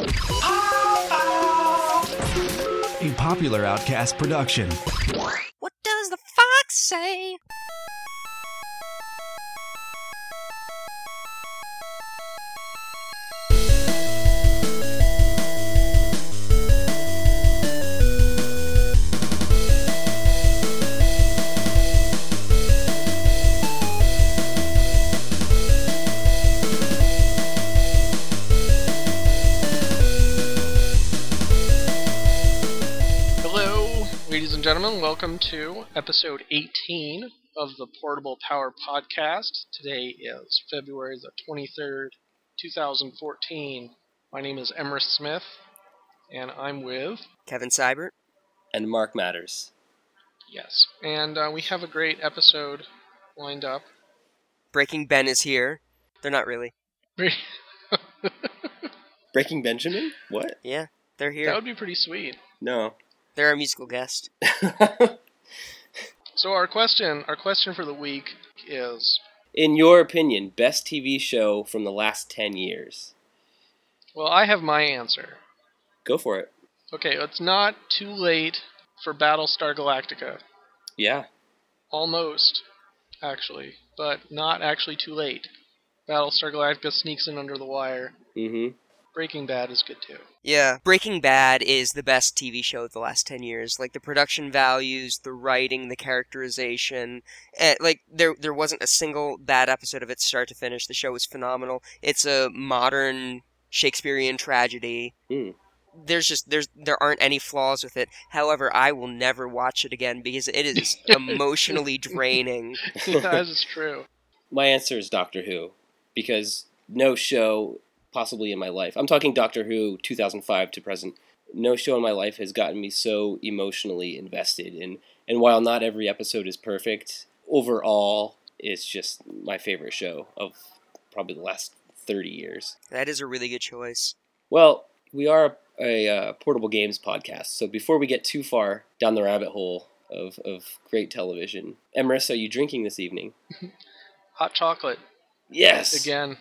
A Popular Outcast production. What does the fox say? Gentlemen, welcome to episode 18 of the Portable Power Podcast. Today is February the 23rd, 2014. My name is Emrys Smith, and I'm with Kevin Seibert and Mark Matters. Yes, and we have a great episode lined up. Breaking Ben is here. They're not really. Breaking Benjamin? What? Yeah, they're here. That would be pretty sweet. No. They're our musical guest. So our question for the week is... In your opinion, best TV show from the last 10 years? Well, I have my answer. Go for it. Okay, it's not too late for Battlestar Galactica. Yeah. Almost, actually. But not actually too late. Battlestar Galactica sneaks in under the wire. Mm-hmm. Breaking Bad is good, too. Yeah, Breaking Bad is the best TV show of the last 10 years. Like, the production values, the writing, the characterization. Like, there wasn't a single bad episode of it start to finish. The show was phenomenal. It's a modern Shakespearean tragedy. Mm. There aren't any flaws with it. However, I will never watch it again because it is emotionally draining. Yeah, that is true. My answer is Doctor Who, because no show... possibly in my life. I'm talking Doctor Who 2005 to present. No show in my life has gotten me so emotionally invested. And while not every episode is perfect, overall, it's just my favorite show of probably the last 30 years. That is a really good choice. Well, we are a portable games podcast, so before we get too far down the rabbit hole of great television, Emrys, are you drinking this evening? Hot chocolate. Yes! Again.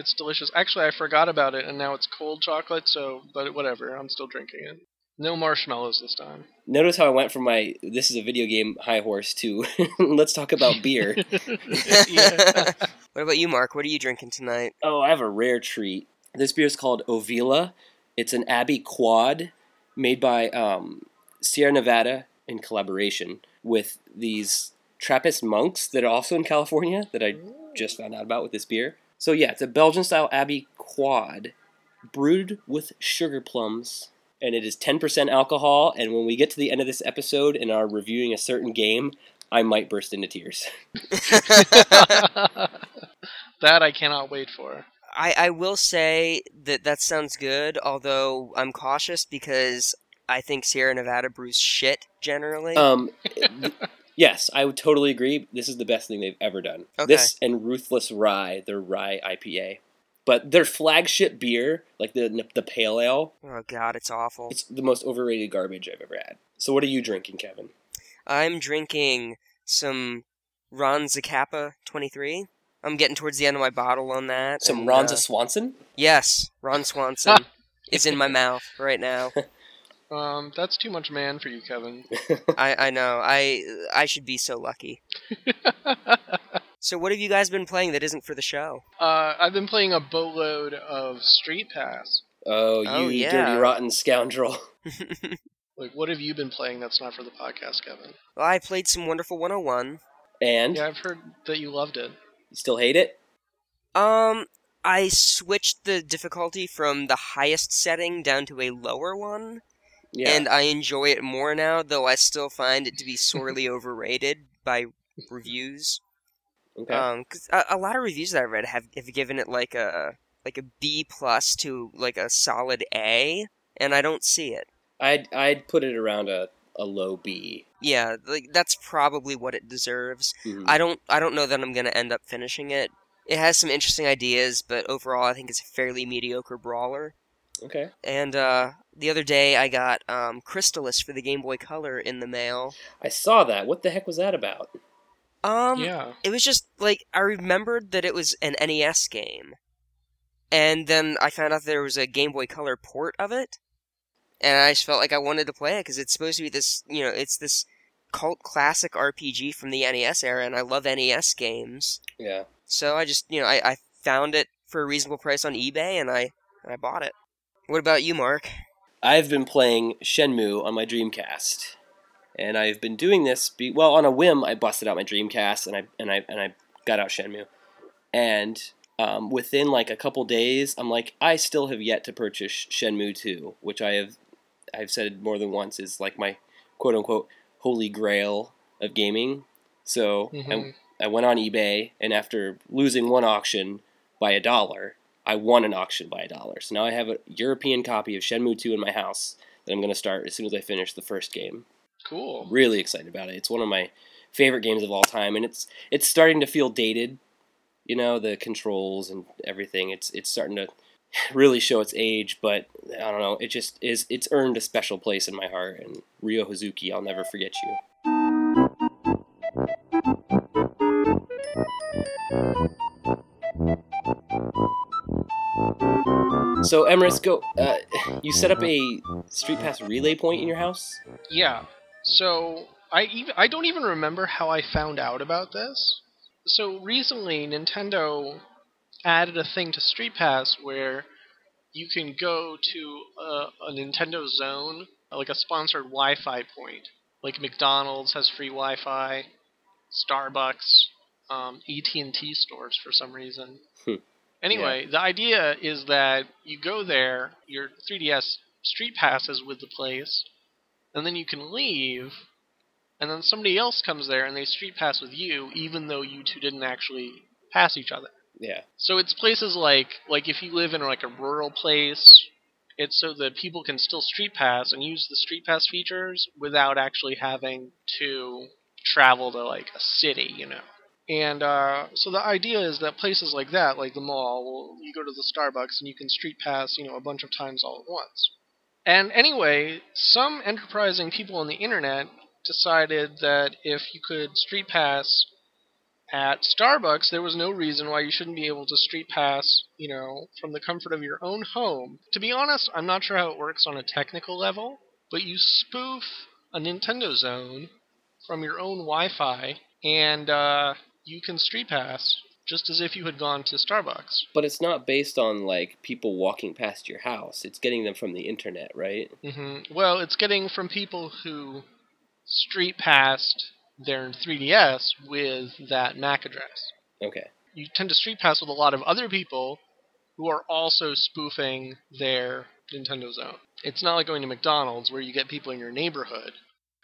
It's delicious. Actually, I forgot about it, and now it's cold chocolate, but whatever. I'm still drinking it. No marshmallows this time. Notice how I went from my this is a video game high horse to let's talk about beer. Yeah. What about you, Mark? What are you drinking tonight? Oh, I have a rare treat. This beer is called Ovila. It's an Abbey Quad made by Sierra Nevada in collaboration with these Trappist monks that are also in California that I just found out about with this beer. So yeah, it's a Belgian-style Abbey Quad, brewed with sugar plums, and it is 10% alcohol, and when we get to the end of this episode and are reviewing a certain game, I might burst into tears. That I cannot wait for. I will say that sounds good, although I'm cautious because I think Sierra Nevada brews shit, generally. Yes, I would totally agree. This is the best thing they've ever done. Okay. This and Ruthless Rye, their rye IPA. But their flagship beer, like the pale ale... Oh, God, it's awful. It's the most overrated garbage I've ever had. So what are you drinking, Kevin? I'm drinking some Ron Zacapa 23. I'm getting towards the end of my bottle on that. Some Ronza Swanson? Yes, Ron Swanson is in my mouth right now. That's too much man for you, Kevin. I know. I should be so lucky. So what have you guys been playing that isn't for the show? I've been playing a boatload of Street Pass. Oh, you dirty, rotten scoundrel. Like, what have you been playing that's not for the podcast, Kevin? Well, I played some Wonderful 101. And? Yeah, I've heard that you loved it. You still hate it? I switched the difficulty from the highest setting down to a lower one. Yeah. And I enjoy it more now, though I still find it to be sorely overrated by reviews. Okay. 'Cause a lot of reviews that I read have given it like a B plus to like a solid A, and I don't see it. I'd put it around a low B. Yeah, like that's probably what it deserves. Mm-hmm. I don't know that I'm gonna end up finishing it. It has some interesting ideas, but overall I think it's a fairly mediocre brawler. Okay. And the other day I got Crystalis for the Game Boy Color in the mail. I saw that. What the heck was that about? It was just, like, I remembered that it was an NES game. And then I found out there was a Game Boy Color port of it, and I just felt like I wanted to play it, because it's supposed to be this, you know, it's this cult classic RPG from the NES era, and I love NES games. Yeah. So I just, you know, I found it for a reasonable price on eBay, and I bought it. What about you, Mark? I've been playing Shenmue on my Dreamcast, and I've been doing this, well, on a whim, I busted out my Dreamcast, and I got out Shenmue, and within like a couple days, I'm like, I still have yet to purchase Shenmue 2, which I've said more than once is like my quote unquote holy grail of gaming. So I went on eBay, and after losing one auction by $1, I won an auction by $1. So now I have a European copy of Shenmue 2 in my house that I'm going to start as soon as I finish the first game. Cool. I'm really excited about it. It's one of my favorite games of all time, and it's starting to feel dated. You know, the controls and everything. It's starting to really show its age, but I don't know. It just is. It's earned a special place in my heart. And Ryo Hazuki, I'll never forget you. So, Emrys, go. You set up a Street Pass relay point in your house? Yeah. So I don't even remember how I found out about this. So recently, Nintendo added a thing to Street Pass where you can go to a Nintendo Zone, like a sponsored Wi-Fi point. Like McDonald's has free Wi-Fi, Starbucks, AT&T stores for some reason. Anyway, yeah. The idea is that you go there, your 3DS Street Pass is with the place, and then you can leave, and then somebody else comes there and they Street Pass with you, even though you two didn't actually pass each other. Yeah. So it's places like if you live in like a rural place, it's so that people can still Street Pass and use the Street Pass features without actually having to travel to like a city, you know. And so the idea is that places like that, like the mall, you go to the Starbucks and you can Street Pass, you know, a bunch of times all at once. And anyway, some enterprising people on the internet decided that if you could Street Pass at Starbucks, there was no reason why you shouldn't be able to Street Pass, you know, from the comfort of your own home. To be honest, I'm not sure how it works on a technical level, but you spoof a Nintendo Zone from your own Wi-Fi and you can Street Pass just as if you had gone to Starbucks. But it's not based on, like, people walking past your house. It's getting them from the internet, right? Mm-hmm. Well, it's getting from people who Street Passed their 3DS with that MAC address. Okay. You tend to Street Pass with a lot of other people who are also spoofing their Nintendo Zone. It's not like going to McDonald's where you get people in your neighborhood.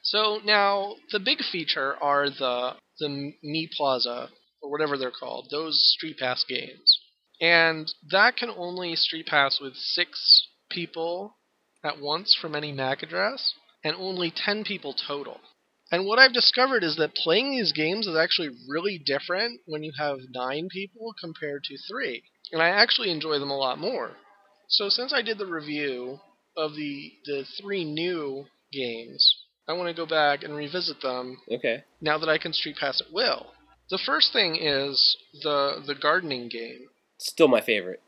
So now the big feature are the Mi Plaza, or whatever they're called, those Street Pass games. And that can only Street Pass with 6 people at once from any MAC address, and only 10 people total. And what I've discovered is that playing these games is actually really different when you have 9 people compared to 3. And I actually enjoy them a lot more. So since I did the review of the 3 new games, I want to go back and revisit them. Okay. Now that I can Street Pass at will. The first thing is the gardening game. Still my favorite.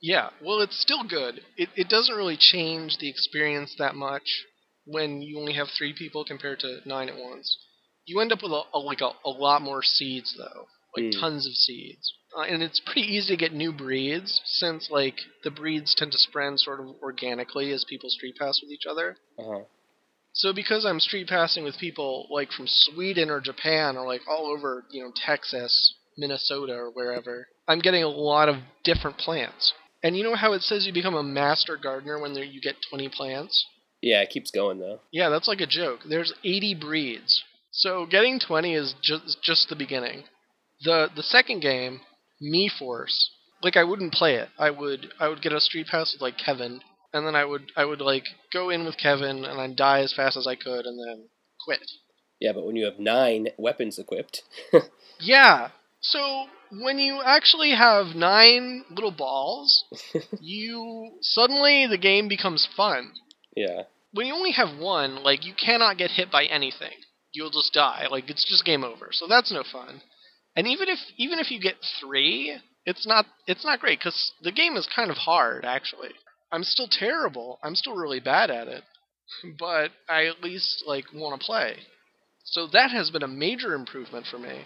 Yeah, well, it's still good. It doesn't really change the experience that much when you only have 3 people compared to 9 at once. You end up with a lot more seeds, though. Like, tons of seeds. And it's pretty easy to get new breeds, since, like, the breeds tend to spread sort of organically as people Street Pass with each other. Uh-huh. So because I'm Street Passing with people, like, from Sweden or Japan or, like, all over, you know, Texas, Minnesota or wherever, I'm getting a lot of different plants. And you know how it says you become a master gardener when you get 20 plants? Yeah, it keeps going, though. Yeah, that's like a joke. There's 80 breeds. So getting 20 is just the beginning. The second game, Mi Force, like, I wouldn't play it. I would get a Street Pass with, like, Kevin, and then I would like, go in with Kevin, and I'd die as fast as I could, and then quit. Yeah, but when you have 9 weapons equipped. Yeah. So when you actually have 9 little balls, you suddenly the game becomes fun. Yeah. When you only have 1, like, you cannot get hit by anything. You'll just die. Like, it's just game over. So that's no fun. And even if you get 3, it's not great because the game is kind of hard, actually. I'm still terrible. I'm still really bad at it, but I at least want to play. So that has been a major improvement for me.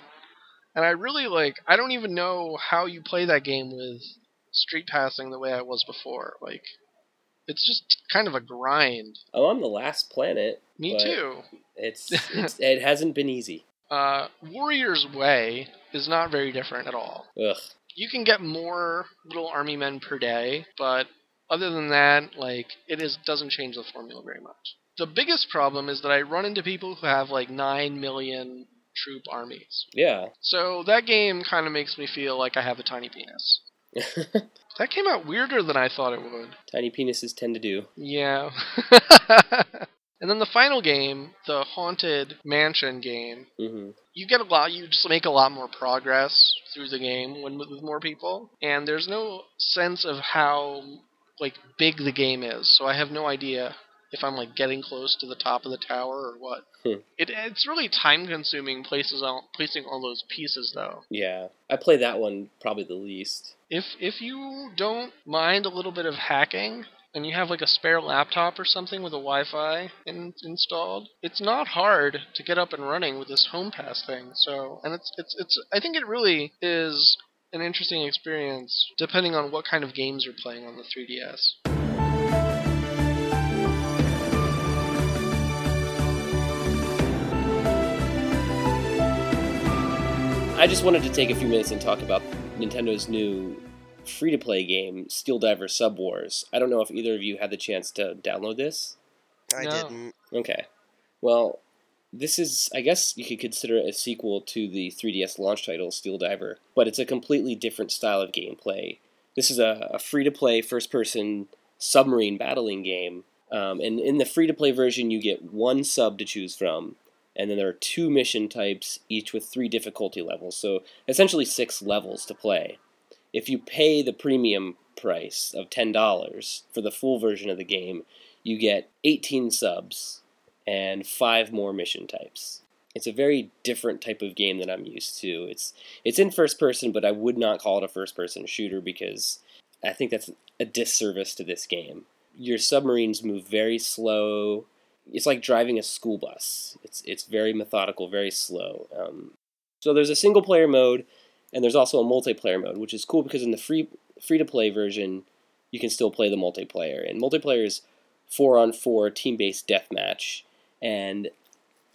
And I really I don't even know how you play that game with street passing the way I was before. It's just kind of a grind. Oh, I'm the last planet. Me too. It hasn't been easy. Warrior's Way is not very different at all. Ugh. You can get more little army men per day, but other than that, doesn't change the formula very much. The biggest problem is that I run into people who have 9 million troop armies. Yeah. So that game kind of makes me feel like I have a tiny penis. That came out weirder than I thought it would. Tiny penises tend to do. Yeah. And then the final game, the Haunted Mansion game, mm-hmm. You get a lot, you just make a lot more progress through the game with more people, and there's no sense of how big the game is, so I have no idea if I'm getting close to the top of the tower or what. It's really time-consuming placing all those pieces, though. Yeah, I play that one probably the least. If you don't mind a little bit of hacking, and you have a spare laptop or something with a Wi-Fi installed, it's not hard to get up and running with this Home Pass thing. So, and it's I think it really is an interesting experience, depending on what kind of games you're playing on the 3DS. I just wanted to take a few minutes and talk about Nintendo's new free-to-play game, Steel Diver Sub Wars. I don't know if either of you had the chance to download this. I didn't. Okay. Well, this is, I guess you could consider it a sequel to the 3DS launch title, Steel Diver, but it's a completely different style of gameplay. This is a free-to-play, first-person submarine battling game, and in the free-to-play version, you get one sub to choose from. And then there are two mission types, each with 3 difficulty levels, so essentially 6 levels to play. If you pay the premium price of $10 for the full version of the game, you get 18 subs and 5 more mission types. It's a very different type of game than I'm used to. It's in first person, but I would not call it a first-person shooter because I think that's a disservice to this game. Your submarines move very slow. It's like driving a school bus. It's very methodical, very slow. So there's a single-player mode, and there's also a multiplayer mode, which is cool because in the free-to-play version, you can still play the multiplayer. And multiplayer is 4-on-4 team-based deathmatch, and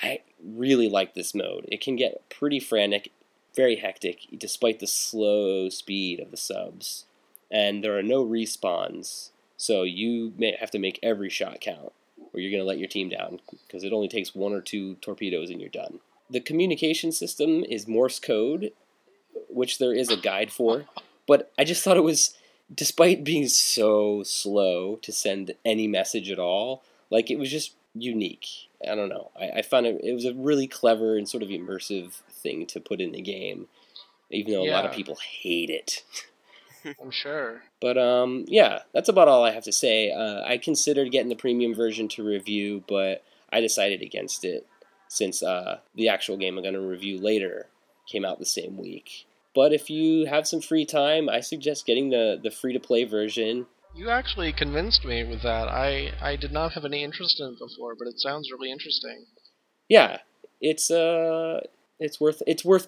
I really like this mode. It can get pretty frantic, very hectic, despite the slow speed of the subs. And there are no respawns, so you may have to make every shot count, or you're going to let your team down, because it only takes 1 or 2 torpedoes and you're done. The communication system is Morse code, which there is a guide for, but I just thought it was, despite being so slow to send any message at all, it was just unique. I don't know. I found it was a really clever and sort of immersive thing to put in the game, even though a lot of people hate it. I'm sure. But, yeah, that's about all I have to say. I considered getting the premium version to review, but I decided against it since the actual game I'm going to review later came out the same week. But if you have some free time, I suggest getting the free-to-play version. You actually convinced me with that. I did not have any interest in it before, but it sounds really interesting. Yeah, it's worth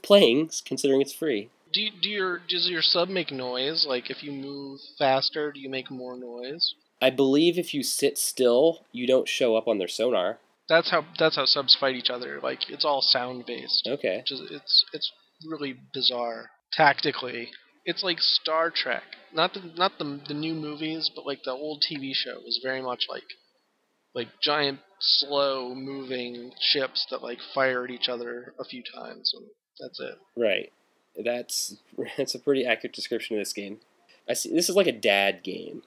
playing, considering it's free. Does your sub make noise? If you move faster, do you make more noise? I believe if you sit still, you don't show up on their sonar. That's how subs fight each other. It's all sound based. Okay. Which is, it's really bizarre tactically. It's like Star Trek. Not the new movies, but the old TV show was very much like giant slow moving ships that fire at each other a few times, and that's it. Right. That's a pretty accurate description of this game. I see. This is like a dad game.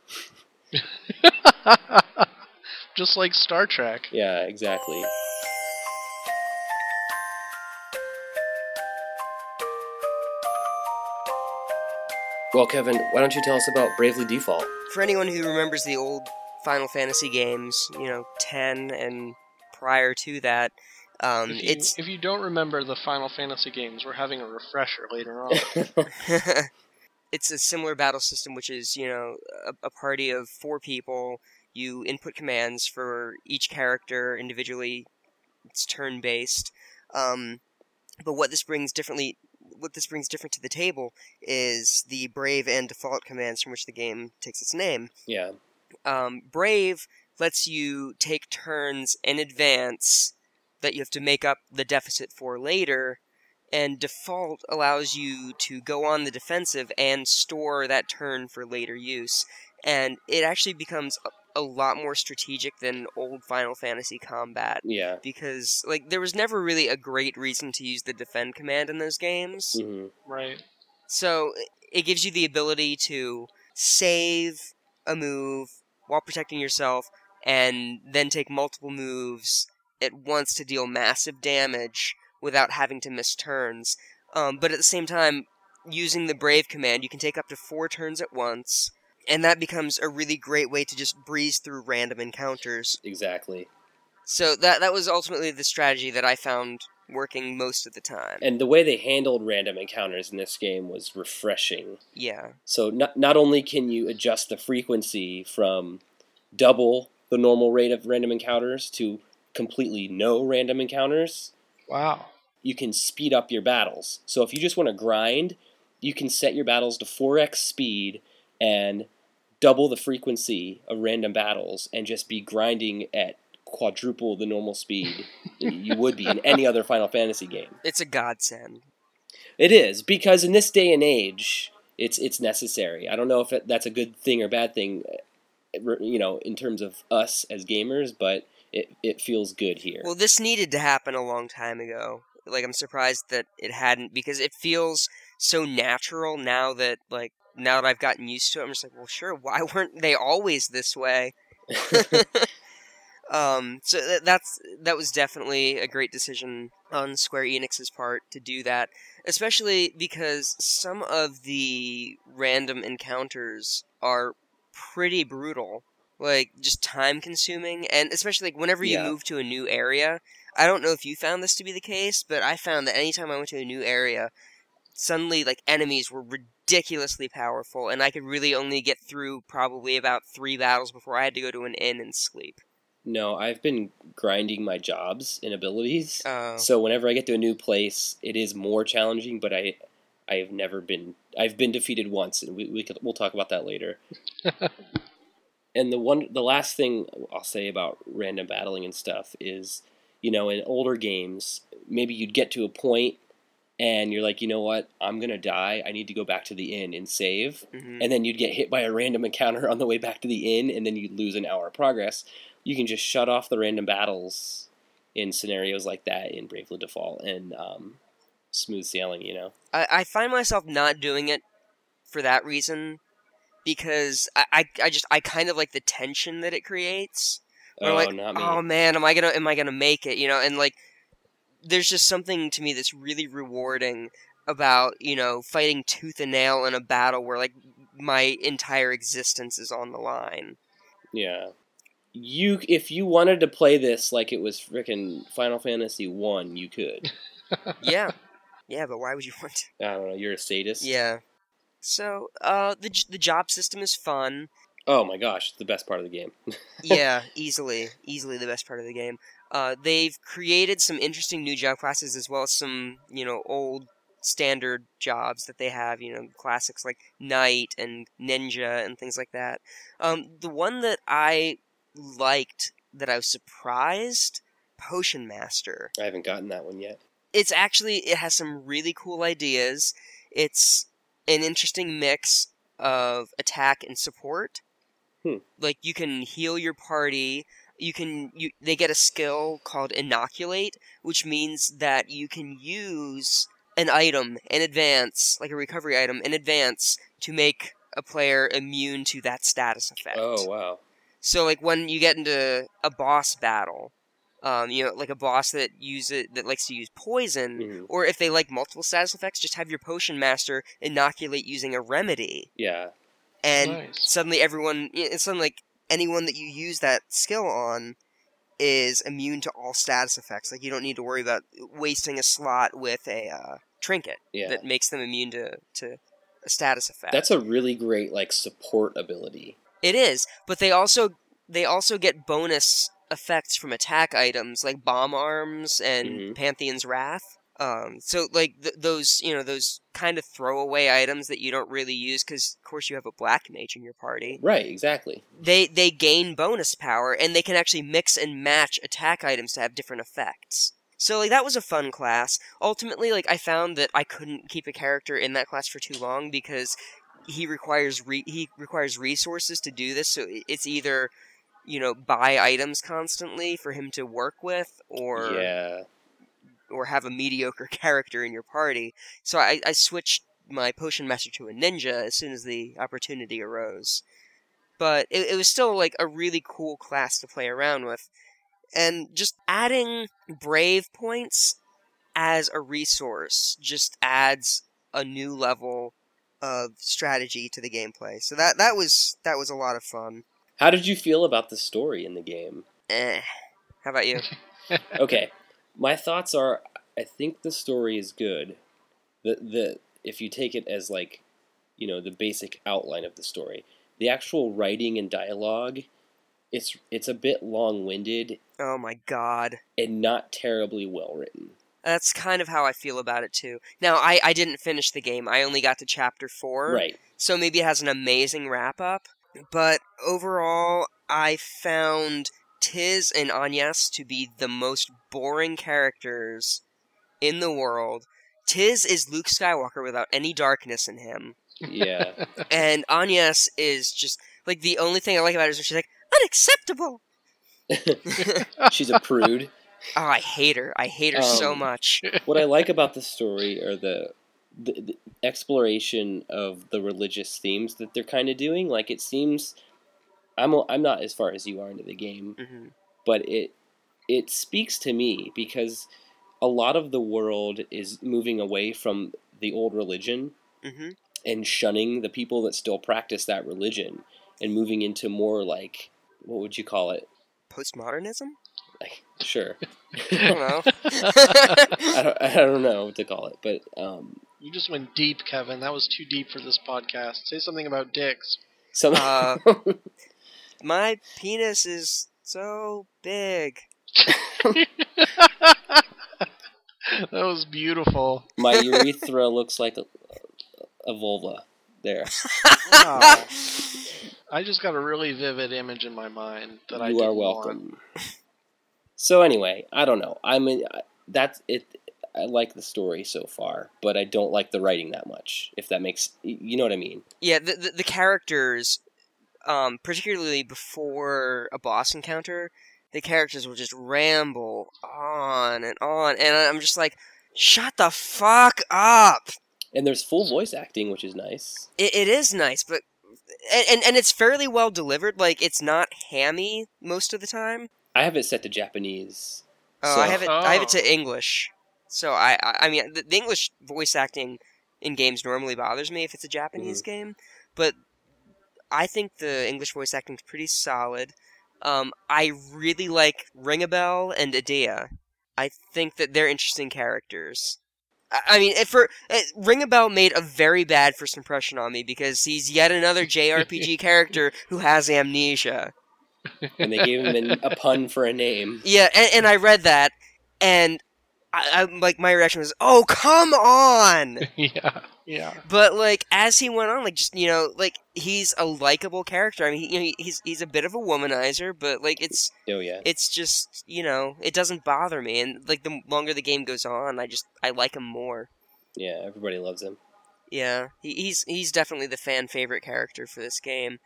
Just like Star Trek. Yeah, exactly. Well, Kevin, why don't you tell us about Bravely Default? For anyone who remembers the old Final Fantasy games, 10 and prior to that, if you don't remember the Final Fantasy games, we're having a refresher later on. it's a similar battle system, which is, you know, a party of four people. You input commands for each character individually. It's turn-based. But what this brings different to the table is the Brave and Default commands from which the game takes its name. Yeah. Brave lets you take turns in advance that you have to make up the deficit for later, and Default allows you to go on the defensive and store that turn for later use. And it actually becomes a lot more strategic than old Final Fantasy combat. Yeah. Because, like, there was never really a great reason to use the defend command in those games. Mm-hmm. Right. So it gives you the ability to save a move while protecting yourself, and then take multiple moves at once to deal massive damage without having to miss turns. But at the same time, using the Brave command, you can take up to 4 turns at once, and that becomes a really great way to just breeze through random encounters. Exactly. So that was ultimately the strategy that I found working most of the time. And the way they handled random encounters in this game was refreshing. Yeah. So not only can you adjust the frequency from double the normal rate of random encounters to completely no random encounters. Wow. You can speed up your battles. So if you just want to grind, you can set your battles to 4x speed and double the frequency of random battles and just be grinding at quadruple the normal speed you would be in any other Final Fantasy game. It's a godsend. It is, because in this day and age, it's necessary. I don't know if that's a good thing or bad thing, you know, in terms of us as gamers, but it feels good here. Well, this needed to happen a long time ago. Like, I'm surprised that it hadn't, because it feels so natural now that, like, now that I've gotten used to it, I'm just like, well, sure, why weren't they always this way? So that was definitely a great decision on Square Enix's part to do that, especially because some of the random encounters are pretty brutal, like just time-consuming, and especially like whenever you move to a new area. I don't know if you found this to be the case, but I found that anytime I went to a new area, suddenly like enemies were ridiculously powerful, and I could really only get through probably about 3 battles before I had to go to an inn and sleep. No, I've been grinding my jobs and abilities. Oh. So whenever I get to a new place, it is more challenging, but I have never been... I've been defeated once, and we'll talk about that later. And the last thing I'll say about random battling and stuff is, you know, in older games, maybe you'd get to a point and you're like, you know what, I'm going to die. I need to go back to the inn and save. Mm-hmm. And then you'd get hit by a random encounter on the way back to the inn, and then you'd lose an hour of progress. You can just shut off the random battles in scenarios like that in Bravely Default, and smooth sailing, you know. I find myself not doing it for that reason, because I kind of like the tension that it creates. Oh, like, not me. Oh man, am I gonna make it? You know, and like, there's just something to me that's really rewarding about, you know, fighting tooth and nail in a battle where like my entire existence is on the line. Yeah. If you wanted to play this like it was frickin' Final Fantasy 1, you could. Yeah. Yeah, but why would you want to? I don't know, you're a sadist. Yeah. So, the job system is fun. Oh my gosh, it's the best part of the game. Yeah, easily. Easily the best part of the game. They've created some interesting new job classes, as well as some, you know, old standard jobs that they have, you know, classics like knight and ninja and things like that. The one that I liked, that I was surprised, Potion Master. I haven't gotten that one yet. It has some really cool ideas. It's an interesting mix of attack and support. Like, you can heal your party. They get a skill called Inoculate, which means that you can use an item in advance, like a recovery item in advance, to make a player immune to that status effect. Oh, wow. So, like, when you get into a boss battle, you know, like a boss that likes to use poison, mm-hmm. or if they like multiple status effects, just have your Potion Master inoculate using a remedy. Yeah. And suddenly like, anyone that you use that skill on is immune to all status effects. Like, you don't need to worry about wasting a slot with a trinket that makes them immune to status effect. That's a really great like support ability. It is, but they also get bonus effects from attack items like bomb arms and Pantheon's Wrath. So like those, you know, those kind of throwaway items that you don't really use because, of course, you have a black mage in your party. Right, exactly. They gain bonus power, and they can actually mix and match attack items to have different effects. So like that was a fun class. Ultimately, like I found that I couldn't keep a character in that class for too long because he requires resources to do this. So it's either, you know, buy items constantly for him to work with, or or have a mediocre character in your party. So I switched my Potion Master to a ninja as soon as the opportunity arose. But it was still, like, a really cool class to play around with. And just adding Brave points as a resource just adds a new level of strategy to the gameplay. So that was a lot of fun. How did you feel about the story in the game? How about you? Okay. My thoughts are, I think the story is good. The if you take it as, like, you know, the basic outline of the story. The actual writing and dialogue, it's a bit long-winded. Oh my god. And not terribly well written. That's kind of how I feel about it, too. Now, I didn't finish the game. I only got to Chapter 4. Right. So maybe it has an amazing wrap-up. But overall, I found Tiz and Agnes to be the most boring characters in the world. Tiz is Luke Skywalker without any darkness in him. Yeah. And Agnes is just, like, the only thing I like about her is when she's like, unacceptable! She's a prude. Oh, I hate her. I hate her so much. What I like about the story are the exploration of the religious themes that they're kind of doing. Like, it seems... I'm not as far as you are into the game, but it speaks to me because a lot of the world is moving away from the old religion and shunning the people that still practice that religion and moving into more like, what would you call it? Postmodernism? Like, sure. I don't know. I don't know what to call it, but... You just went deep, Kevin. That was too deep for this podcast. Say something about dicks. My penis is so big. That was beautiful. My urethra looks like a vulva. There. Wow. I just got a really vivid image in my mind that I didn't want. You are welcome. So anyway, I don't know. I mean, that's it. I like the story so far, but I don't like the writing that much, if that makes... You know what I mean? Yeah, the characters, particularly before a boss encounter, the characters will just ramble on, and I'm just like, shut the fuck up! And there's full voice acting, which is nice. It is nice, but... And it's fairly well delivered, like, it's not hammy most of the time. I have it set to Japanese. Oh, so. I have it to English. So, I mean, the English voice acting in games normally bothers me if it's a Japanese game, but I think the English voice acting is pretty solid. I really like Ringabel and Edea. I think that they're interesting characters. I mean, Ringabel made a very bad first impression on me because he's yet another JRPG character who has amnesia. And they gave him a pun for a name. Yeah, and I read that, and... I my reaction was, oh, come on! Yeah. But, like, as he went on, like, just, you know, like, he's a likable character. I mean, he's a bit of a womanizer, but, like, it's... Oh, yeah. It's just, you know, it doesn't bother me. And, like, the longer the game goes on, I like him more. Yeah, everybody loves him. Yeah. He's definitely the fan favorite character for this game.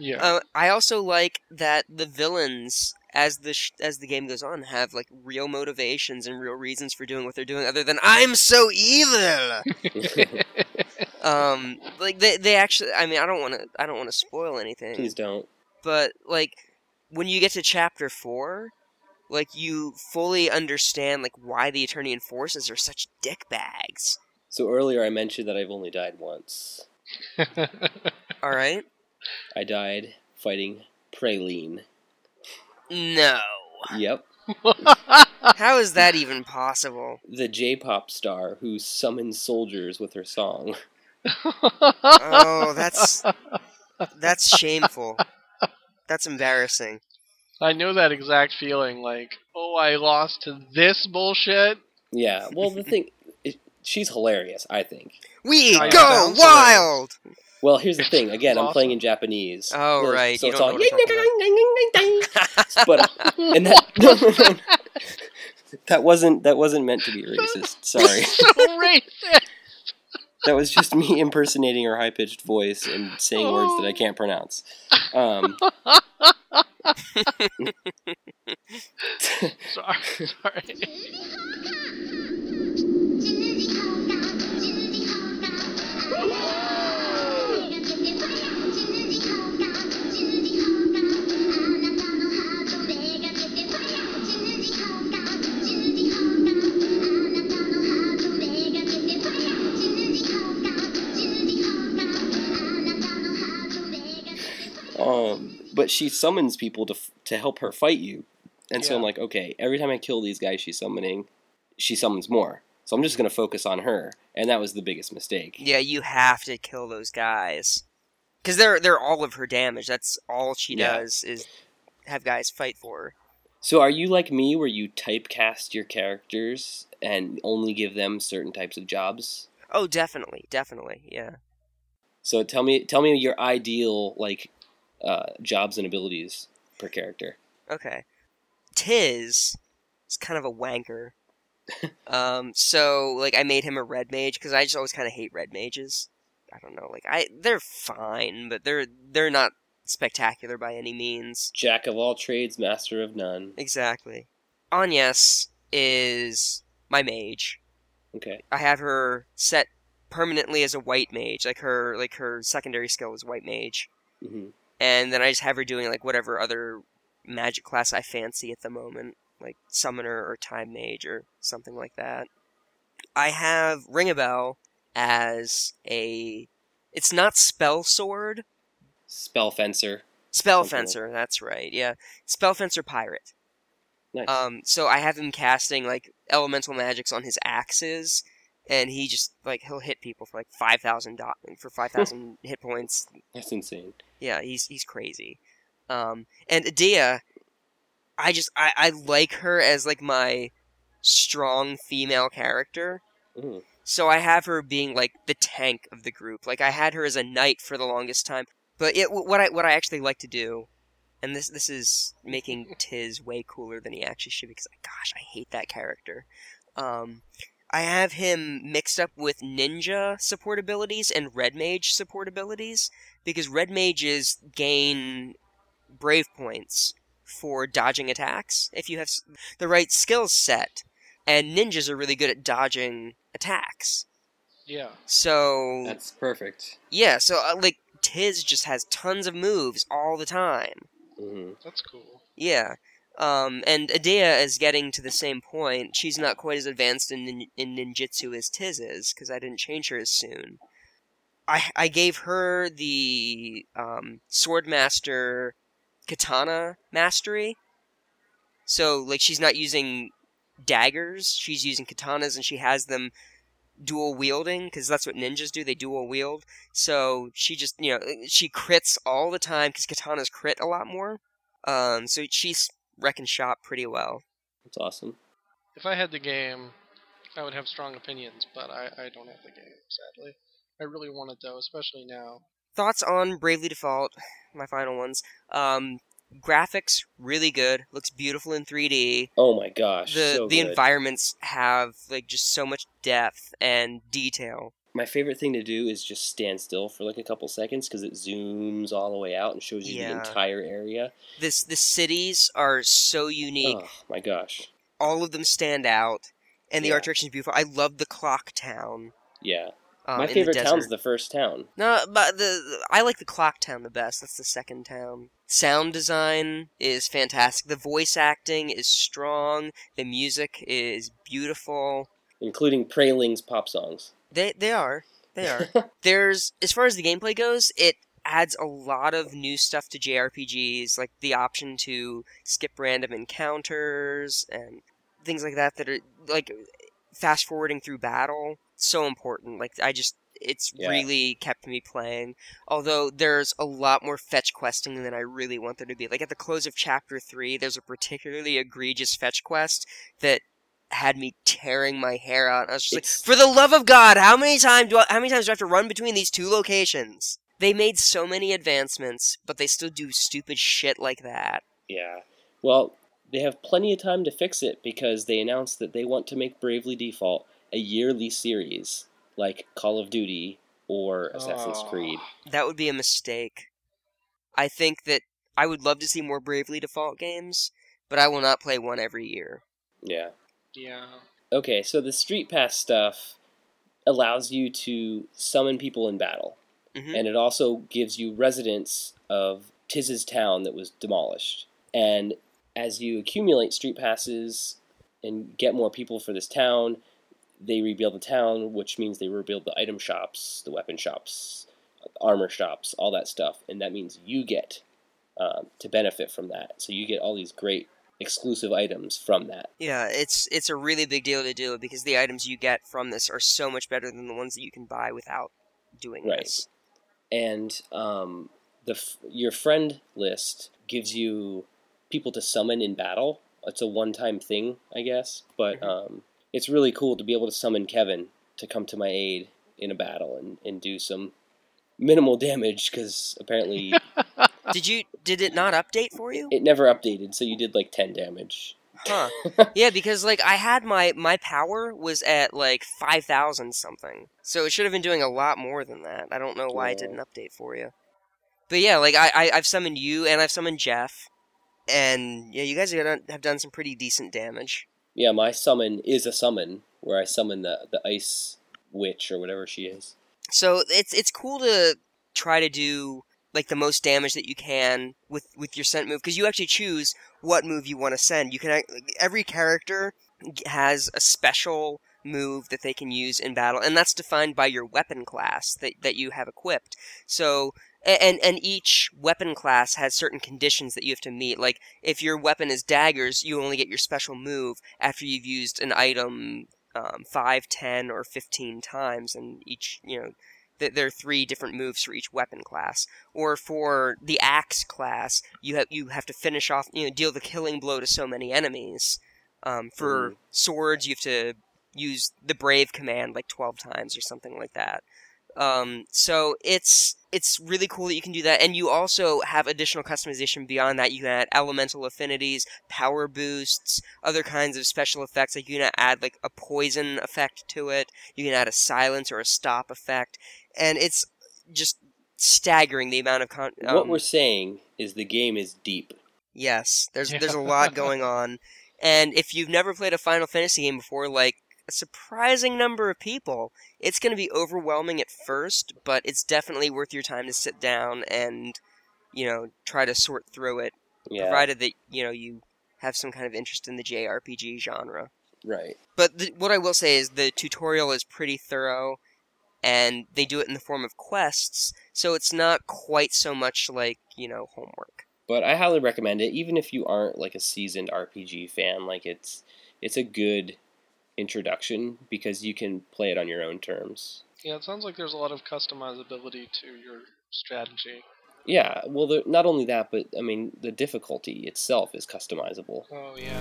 Yeah. I also like that the villains... as the game goes on, have, like, real motivations and real reasons for doing what they're doing, other than, I'm so evil! Like, they actually, I mean, I don't want to spoil anything. Please don't. But, like, when you get to Chapter 4, like, you fully understand, like, why the Eternian forces are such dickbags. So earlier I mentioned that I've only died once. Alright. I died fighting Praline. No. Yep. How is that even possible? The J-pop star who summons soldiers with her song. Oh, that's shameful. That's embarrassing. I know that exact feeling, like, oh, I lost to this bullshit. Yeah, well, the thing, she's hilarious, I think. We go wild! Well, here's the thing. Again, I'm playing in Japanese. Oh, well, right. So you it's all... But, and that... That wasn't meant to be racist. Sorry. So racist! That was just me impersonating her high-pitched voice and saying words that I can't pronounce. Sorry. But she summons people to help her fight you. And so I'm like, okay, every time I kill these guys she summons more. So I'm just going to focus on her. And that was the biggest mistake. Yeah, you have to kill those guys. Because they're all of her damage. That's all she does is have guys fight for her. So are you like me where you typecast your characters and only give them certain types of jobs? Oh, definitely, yeah. So tell me your ideal, like... jobs and abilities per character. Okay. Tiz is kind of a wanker. So, like, I made him a Red Mage, because I just always kind of hate Red Mages. I don't know, like, they're fine, but they're not spectacular by any means. Jack of all trades, master of none. Exactly. Agnes is my mage. Okay. I have her set permanently as a White Mage. Like her secondary skill is White Mage. Mm-hmm. And then I just have her doing, like, whatever other magic class I fancy at the moment. Like, Summoner or Time Mage or something like that. I have Ringabel as a... It's not Spell Sword. Spell Fencer. Spell Fencer, that's right, yeah. Spell Fencer Pirate. Nice. So I have him casting, like, elemental magics on his axes. And he just, like, he'll hit people for, like, 5,000 hit points. That's insane. Yeah, he's crazy. And Edea, I like her as, like, my strong female character. Mm. So I have her being, like, the tank of the group. Like, I had her as a knight for the longest time. But what I actually like to do, and this is making Tiz way cooler than he actually should be, because, gosh, I hate that character. I have him mixed up with ninja support abilities and Red Mage support abilities, because Red Mages gain brave points for dodging attacks if you have the right skill set, and ninjas are really good at dodging attacks. Yeah. So... That's perfect. Yeah, so, like, Tiz just has tons of moves all the time. Mm-hmm. That's cool. Yeah. And Edea is getting to the same point. She's not quite as advanced in ninjutsu as Tiz is, because I didn't change her as soon. I gave her the Sword Master Katana Mastery. So, like, she's not using daggers, she's using katanas, and she has them dual-wielding, because that's what ninjas do, they dual-wield. So, she just, you know, she crits all the time, because katanas crit a lot more. So she's wrecking shop pretty well. That's awesome. If I had the game, I would have strong opinions, but I don't have the game, sadly. I really want it, though, especially now. Thoughts on Bravely Default, my final ones. Graphics, really good. Looks beautiful in 3D. Oh my gosh, The environments have, like, just so much depth and detail. My favorite thing to do is just stand still for, like, a couple seconds, because it zooms all the way out and shows you the entire area. The cities are so unique. Oh, my gosh. All of them stand out, and the art direction is beautiful. I love the Clock Town. Yeah. My favorite town's the first town. No, but I like the Clock Town the best. That's the second town. Sound design is fantastic. The voice acting is strong. The music is beautiful. Including Praeling's pop songs. They are. There's, as far as the gameplay goes, it adds a lot of new stuff to JRPGs, like the option to skip random encounters and things like that, that are, like, fast-forwarding through battle. So important. Like, It's really kept me playing. Although there's a lot more fetch questing than I really want there to be. Like at the close of Chapter 3, there's a particularly egregious fetch quest that had me tearing my hair out. I was just like, for the love of God, how many times do I have to run between these two locations? They made so many advancements, but they still do stupid shit like that. Yeah. Well, they have plenty of time to fix it because they announced that they want to make Bravely Default a yearly series, like Call of Duty or Assassin's Creed. That would be a mistake. I think that I would love to see more Bravely Default games, but I will not play one every year. Yeah. Yeah. Okay, so the Street Pass stuff allows you to summon people in battle. Mm-hmm. And it also gives you residents of Tiz's town that was demolished. And as you accumulate street passes and get more people for this town, they rebuild the town, which means they rebuild the item shops, the weapon shops, armor shops, all that stuff. And that means you get to benefit from that. So you get all these great exclusive items from that. Yeah, it's a really big deal to do because the items you get from this are so much better than the ones that you can buy without doing this. And your friend list gives you people to summon in battle. It's a one-time thing, I guess. But it's really cool to be able to summon Kevin to come to my aid in a battle and do some minimal damage because apparently... Did it not update for you? It never updated, so you did like 10 damage. Huh. Yeah, because like I had my power was at like 5,000 something. So it should have been doing a lot more than that. I don't know why it didn't update for you. But yeah, like I've summoned you and I've summoned Jeff. And yeah, you guys have done some pretty decent damage. Yeah, my summon is a summon where I summon the ice witch or whatever she is. So it's cool to try to do like the most damage that you can with your sent move, because you actually choose what move you want to send. You can every character has a special move that they can use in battle, and that's defined by your weapon class that you have equipped. So and each weapon class has certain conditions that you have to meet. Like if your weapon is daggers, you only get your special move after you've used an item 5, 10, or 15 times, and each there are 3 different moves for each weapon class. Or for the axe class, you have to finish off, deal the killing blow to so many enemies. For swords, you have to use the brave command like 12 times or something like that. So it's really cool that you can do that. And you also have additional customization beyond that. You can add elemental affinities, power boosts, other kinds of special effects. Like you can add like a poison effect to it. You can add a silence or a stop effect. And it's just staggering the amount of... what we're saying is the game is deep. Yes, there's a lot going on. And if you've never played a Final Fantasy game before, like a surprising number of people, it's going to be overwhelming at first, but it's definitely worth your time to sit down and, try to sort through it, provided that, you have some kind of interest in the JRPG genre. Right. But what I will say is the tutorial is pretty thorough, and they do it in the form of quests, so it's not quite so much like, homework. But I highly recommend it, even if you aren't like a seasoned RPG fan. Like it's a good introduction because you can play it on your own terms. Yeah, it sounds like there's a lot of customizability to your strategy. Yeah, well, not only that, but I mean, the difficulty itself is customizable. Oh, yeah.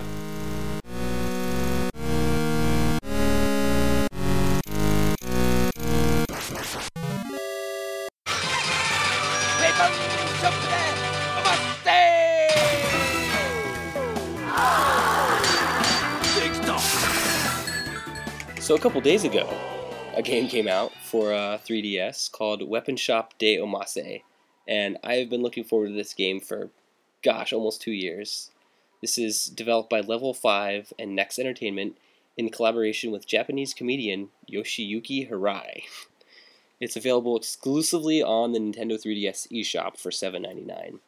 So a couple days ago, a game came out for 3DS called Weapon Shop de Omasse, and I've been looking forward to this game for, almost 2 years. This is developed by Level 5 and Next Entertainment in collaboration with Japanese comedian Yoshiyuki Hirai. It's available exclusively on the Nintendo 3DS eShop for $7.99.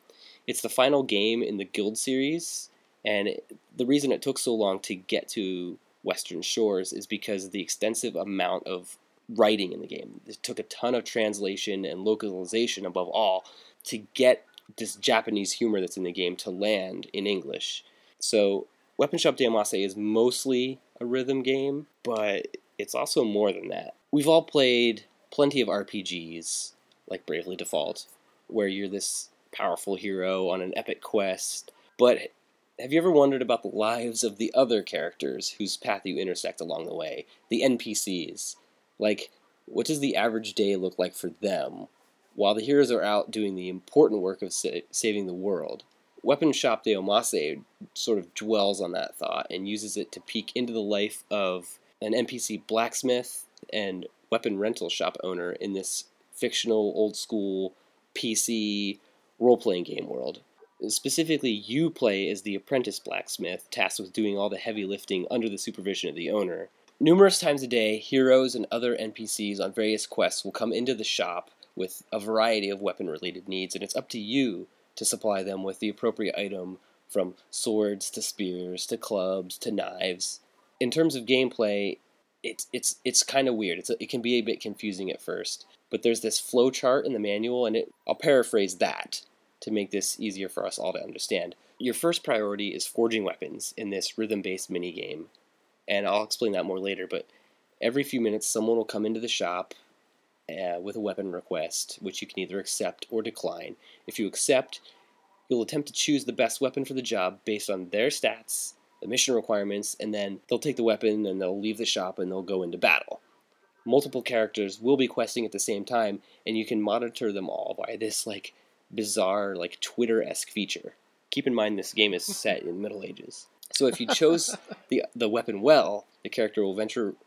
It's the final game in the Guild series, and the reason it took so long to get to Western Shores is because of the extensive amount of writing in the game. It took a ton of translation and localization, above all, to get this Japanese humor that's in the game to land in English. So Weapon Shop de Omasse is mostly a rhythm game, but it's also more than that. We've all played plenty of RPGs, like Bravely Default, where you're this powerful hero on an epic quest, but have you ever wondered about the lives of the other characters whose path you intersect along the way? The NPCs. Like, what does the average day look like for them, while the heroes are out doing the important work of saving the world? Weapon Shop de Omasse sort of dwells on that thought and uses it to peek into the life of an NPC blacksmith and weapon rental shop owner in this fictional, old-school, PC role-playing game world. Specifically, you play as the apprentice blacksmith, tasked with doing all the heavy lifting under the supervision of the owner. Numerous times a day, heroes and other NPCs on various quests will come into the shop with a variety of weapon-related needs, and it's up to you to supply them with the appropriate item, from swords to spears to clubs to knives. In terms of gameplay, it's kind of weird. It can be a bit confusing at first, but there's this flow chart in the manual, and I'll paraphrase that to make this easier for us all to understand. Your first priority is forging weapons in this rhythm-based minigame, and I'll explain that more later, but every few minutes someone will come into the shop with a weapon request, which you can either accept or decline. If you accept, you'll attempt to choose the best weapon for the job based on their stats, the mission requirements, and then they'll take the weapon and they'll leave the shop and they'll go into battle. Multiple characters will be questing at the same time, and you can monitor them all by this bizarre, Twitter-esque feature. Keep in mind this game is set in the Middle Ages. So if you chose the weapon well, the character will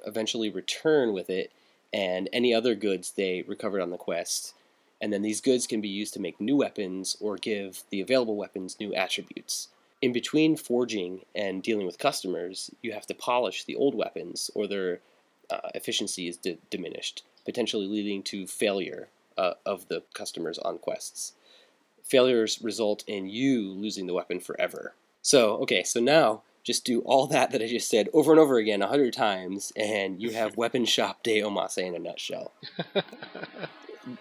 eventually return with it and any other goods they recovered on the quest, and then these goods can be used to make new weapons or give the available weapons new attributes. In between forging and dealing with customers, you have to polish the old weapons, or their efficiency is diminished, potentially leading to failure of the customers on quests. Failures result in you losing the weapon forever. So now just do all that I just said over and over again 100 times, and you have Weapon Shop de Omasse in a nutshell.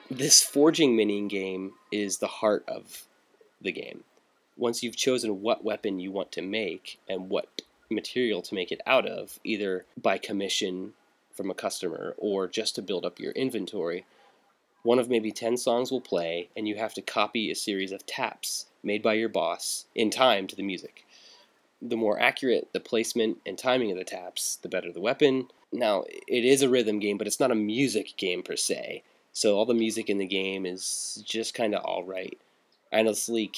This forging mini game is the heart of the game. Once you've chosen what weapon you want to make and what material to make it out of, either by commission from a customer or just to build up your inventory, one of maybe 10 songs will play, and you have to copy a series of taps made by your boss in time to the music. The more accurate the placement and timing of the taps, the better the weapon. Now, it is a rhythm game, but it's not a music game per se, so all the music in the game is just kind of all right. I honestly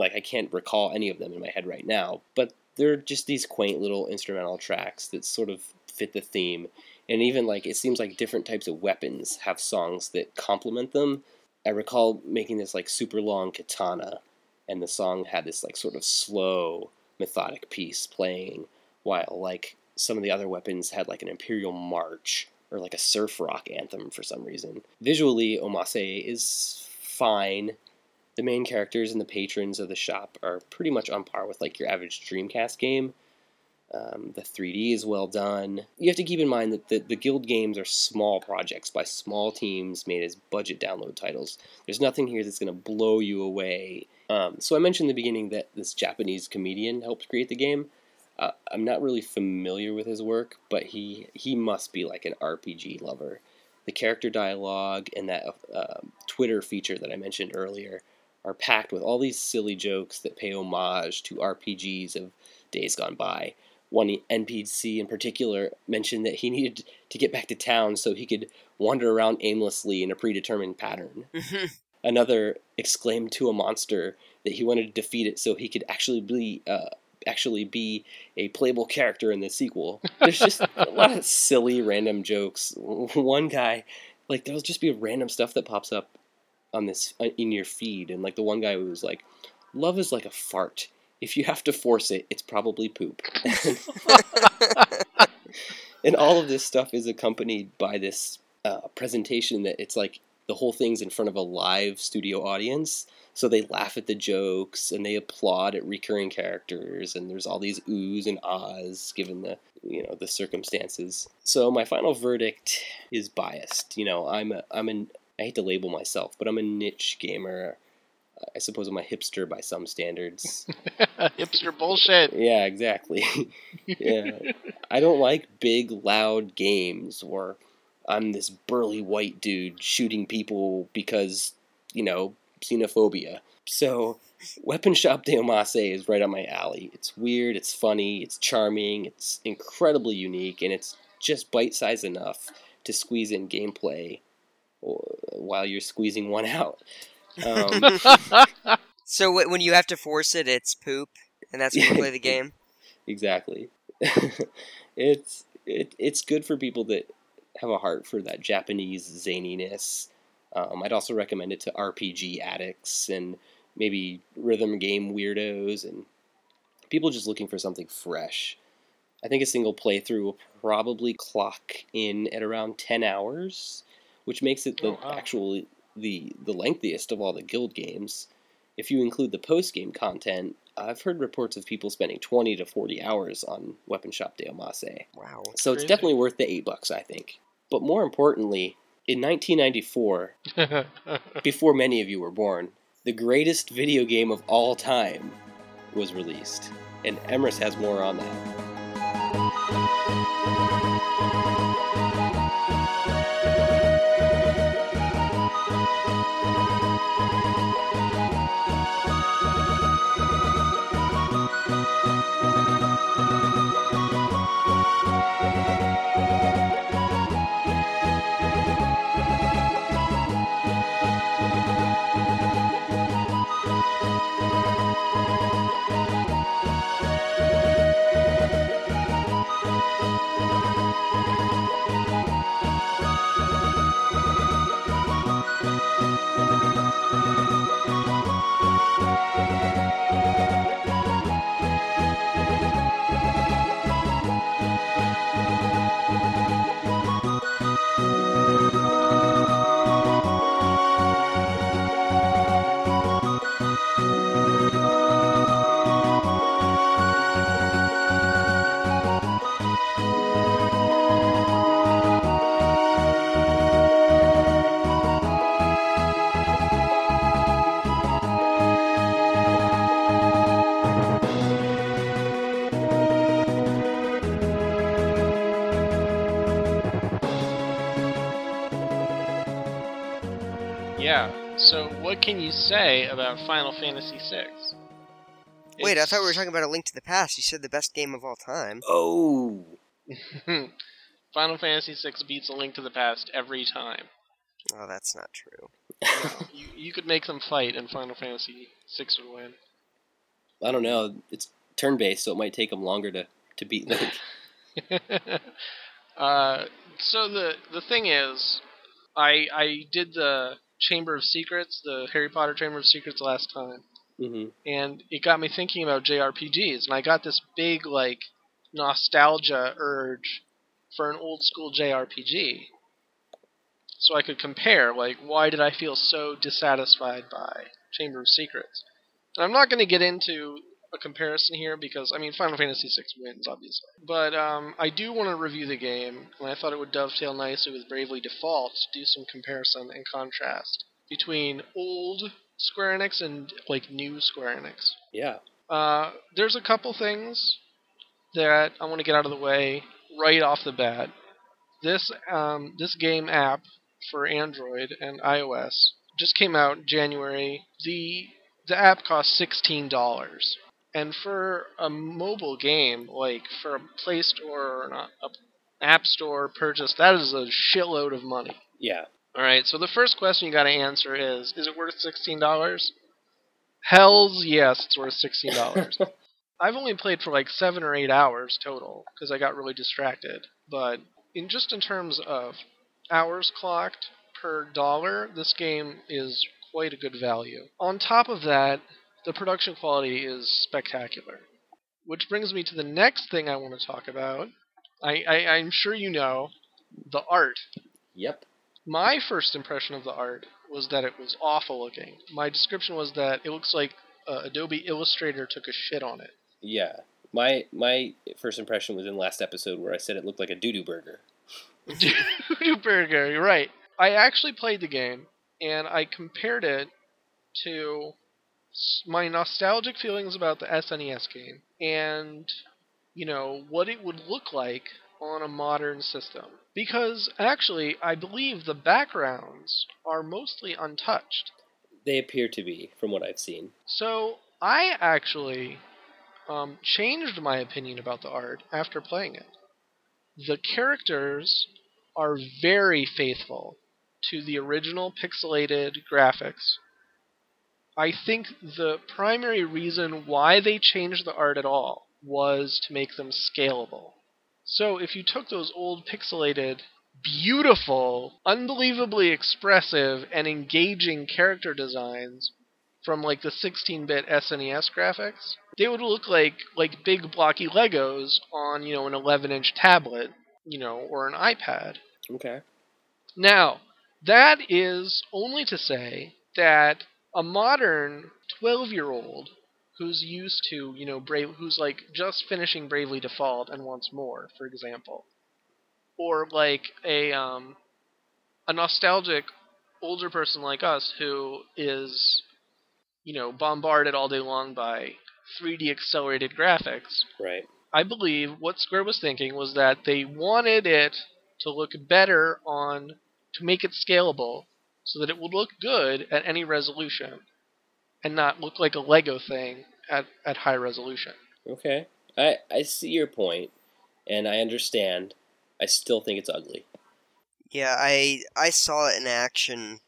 I can't recall any of them in my head right now, but they're just these quaint little instrumental tracks that sort of fit the theme, and even, it seems like different types of weapons have songs that complement them. I recall making this, super long katana, and the song had this, sort of slow, methodic piece playing, while some of the other weapons had an imperial march or a surf rock anthem for some reason. Visually, Omasse is fine. The main characters and the patrons of the shop are pretty much on par with your average Dreamcast game. The 3D is well done. You have to keep in mind that the Guild games are small projects by small teams made as budget download titles. There's nothing here that's going to blow you away. So I mentioned in the beginning that this Japanese comedian helped create the game. I'm not really familiar with his work, but he must be an RPG lover. The character dialogue and that Twitter feature that I mentioned earlier are packed with all these silly jokes that pay homage to RPGs of days gone by. One NPC in particular mentioned that he needed to get back to town so he could wander around aimlessly in a predetermined pattern. Mm-hmm. Another exclaimed to a monster that he wanted to defeat it so he could actually be a playable character in the sequel. There's just a lot of silly random jokes. One guy, there'll just be random stuff that pops up on this in your feed, and the one guy was "Love is like a fart. If you have to force it, it's probably poop." And all of this stuff is accompanied by this presentation that it's the whole thing's in front of a live studio audience. So they laugh at the jokes and they applaud at recurring characters. And there's all these oohs and ahs given the, the circumstances. So my final verdict is biased. I hate to label myself, but I'm a niche gamer. I suppose I'm a hipster by some standards. Hipster bullshit. Yeah, exactly. Yeah. I don't like big, loud games or I'm this burly white dude shooting people because, you know, xenophobia. So Weapon Shop de Omasse is right on my alley. It's weird, it's funny, it's charming, it's incredibly unique, and it's just bite-sized enough to squeeze in gameplay while you're squeezing one out. So when you have to force it, it's poop, and that's when you play the game? Exactly. It's good for people that have a heart for that Japanese zaniness. I'd also recommend it to RPG addicts and maybe rhythm game weirdos and people just looking for something fresh. I think a single playthrough will probably clock in at around 10 hours, which makes it the lengthiest of all the guild games. If you include the post-game content, I've heard reports of people spending 20 to 40 hours on Weapon Shop de Omasse. Wow. So it's definitely worth the $8, I think. But more importantly, in 1994, before many of you were born, the greatest video game of all time was released. And Emrys has more on that. So, what can you say about Final Fantasy VI? Wait, I thought we were talking about A Link to the Past. You said the best game of all time. Oh! Final Fantasy VI beats A Link to the Past every time. Oh, that's not true. You could make them fight and Final Fantasy VI would win. I don't know. It's turn-based, so it might take them longer to beat Link. So, the thing is, I did the Chamber of Secrets, the Harry Potter Chamber of Secrets last time. Mm-hmm. And it got me thinking about JRPGs, and I got this big, like, nostalgia urge for an old-school JRPG. So I could compare, like, why did I feel so dissatisfied by Chamber of Secrets? And I'm not going to get into a comparison here because, I mean, Final Fantasy VI wins, obviously. But I do want to review the game, and I thought it would dovetail nicely with Bravely Default to do some comparison and contrast between old Square Enix and, like, new Square Enix. Yeah. There's a couple things that I want to get out of the way right off the bat. This game app for Android and iOS just came out in January. The app costs $16. And for a mobile game, like for a Play Store or an App Store purchase, that is a shitload of money. Yeah. All right, so the first question you got to answer is it worth $16? Hells yes, it's worth $16. I've only played for like 7 or 8 hours total because I got really distracted. But in terms of hours clocked per dollar, this game is quite a good value. On top of that, the production quality is spectacular. Which brings me to the next thing I want to talk about. I'm sure you know, the art. Yep. My first impression of the art was that it was awful looking. My description was that it looks like Adobe Illustrator took a shit on it. Yeah. My first impression was in last episode where I said it looked like a doo-doo burger. Doo-doo burger, you're right. I actually played the game, and I compared it to my nostalgic feelings about the SNES game and, you know, what it would look like on a modern system. Because, actually, I believe the backgrounds are mostly untouched. They appear to be, from what I've seen. So, I actually changed my opinion about the art after playing it. The characters are very faithful to the original pixelated graphics. I think the primary reason why they changed the art at all was to make them scalable. So if you took those old pixelated, beautiful, unbelievably expressive and engaging character designs from like the 16-bit SNES graphics, they would look like big blocky Legos on, you know, an 11-inch tablet, you know, or an iPad. Okay. Now, that is only to say that a modern 12-year-old who's used to, you know, who's like just finishing Bravely Default and wants more, for example, or like a nostalgic older person like us who is, you know, bombarded all day long by 3D accelerated graphics. Right. I believe what Square was thinking was that they wanted it to look better on, to make it scalable, so that it would look good at any resolution, and not look like a Lego thing at high resolution. Okay. I see your point, and I understand. I still think it's ugly. Yeah, I saw it in action.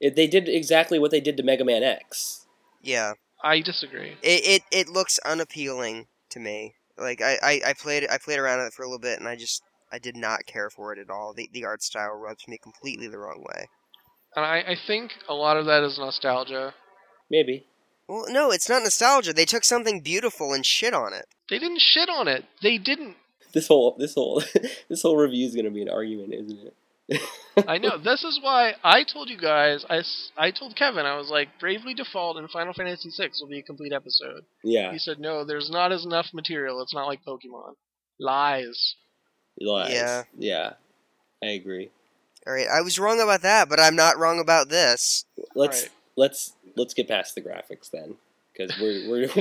They did exactly what they did to Mega Man X. Yeah. I disagree. It looks unappealing to me. Like, I played around with it for a little bit, and I did not care for it at all. The art style rubs me completely the wrong way. And I think a lot of that is nostalgia. Maybe. Well, no, it's not nostalgia. They took something beautiful and shit on it. They didn't shit on it. They didn't. This whole review is going to be an argument, isn't it? I know. This is why I told you guys, I told Kevin, I was like, Bravely Default and Final Fantasy VI will be a complete episode. Yeah. He said, no, there's not as enough material. It's not like Pokemon. Lies. Yeah. I agree. All right. I was wrong about that, but I'm not wrong about this. Let's get past the graphics then, because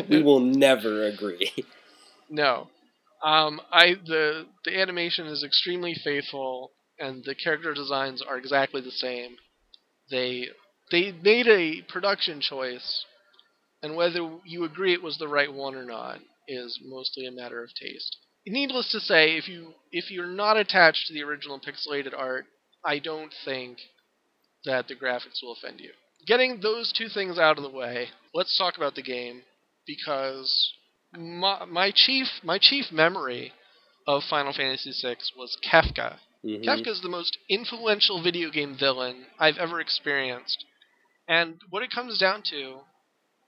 we will never agree. No, the animation is extremely faithful, and the character designs are exactly the same. They made a production choice, and whether you agree it was the right one or not is mostly a matter of taste. Needless to say, if you're not attached to the original pixelated art, I don't think that the graphics will offend you. Getting those two things out of the way, let's talk about the game, because my chief memory of Final Fantasy VI was Kefka. Mm-hmm. Kefka's the most influential video game villain I've ever experienced, and what it comes down to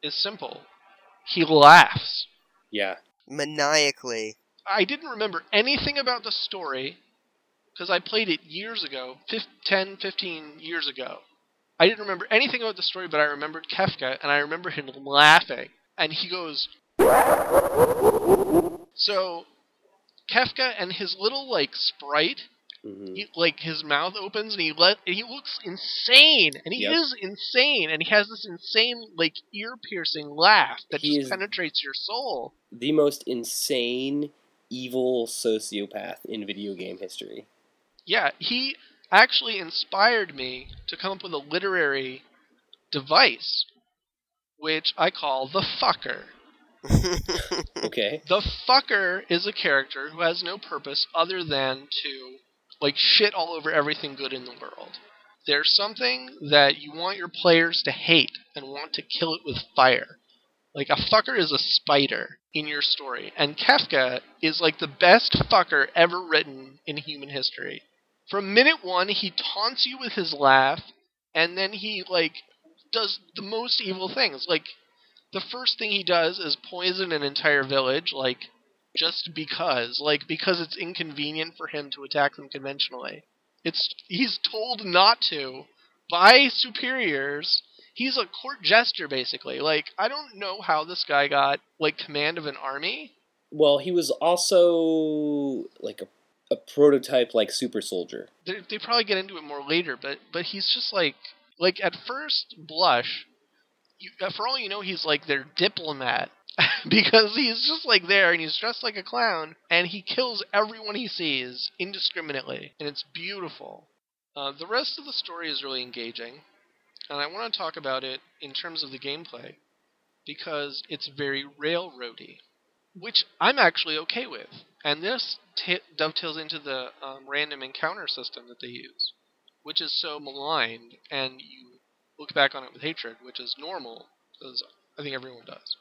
is simple. He laughs. Yeah. Maniacally. I didn't remember anything about the story, because I played it years ago, 15 years ago. I didn't remember anything about the story, but I remembered Kefka, and I remember him laughing. And he goes... So, Kefka and his little, like, sprite, mm-hmm. His mouth opens, and he looks insane. And he is insane. And he has this insane, like, ear-piercing laugh that just penetrates your soul. The most insane, evil sociopath in video game history. Yeah, he... actually inspired me to come up with a literary device, which I call the fucker. Okay. The fucker is a character who has no purpose other than to, like, shit all over everything good in the world. There's something that you want your players to hate and want to kill it with fire. Like, a fucker is a spider in your story, and Kefka is, like, the best fucker ever written in human history. From minute one, he taunts you with his laugh, and then he, like, does the most evil things. Like, the first thing he does is poison an entire village, like, just because. Like, because it's inconvenient for him to attack them conventionally. He's told not to by superiors. He's a court jester, basically. Like, I don't know how this guy got, like, command of an army. Well, he was also, like, a prototype, like, super soldier. They probably get into it more later, but he's just like at first blush, for all you know, he's like their diplomat. because he's just like there and he's dressed like a clown and he kills everyone he sees indiscriminately, and it's beautiful. The rest of the story is really engaging, and I want to talk about it in terms of the gameplay because it's very railroady, which I'm actually okay with. And this dovetails into the random encounter system that they use, which is so maligned, and you look back on it with hatred, which is normal, because I think everyone does.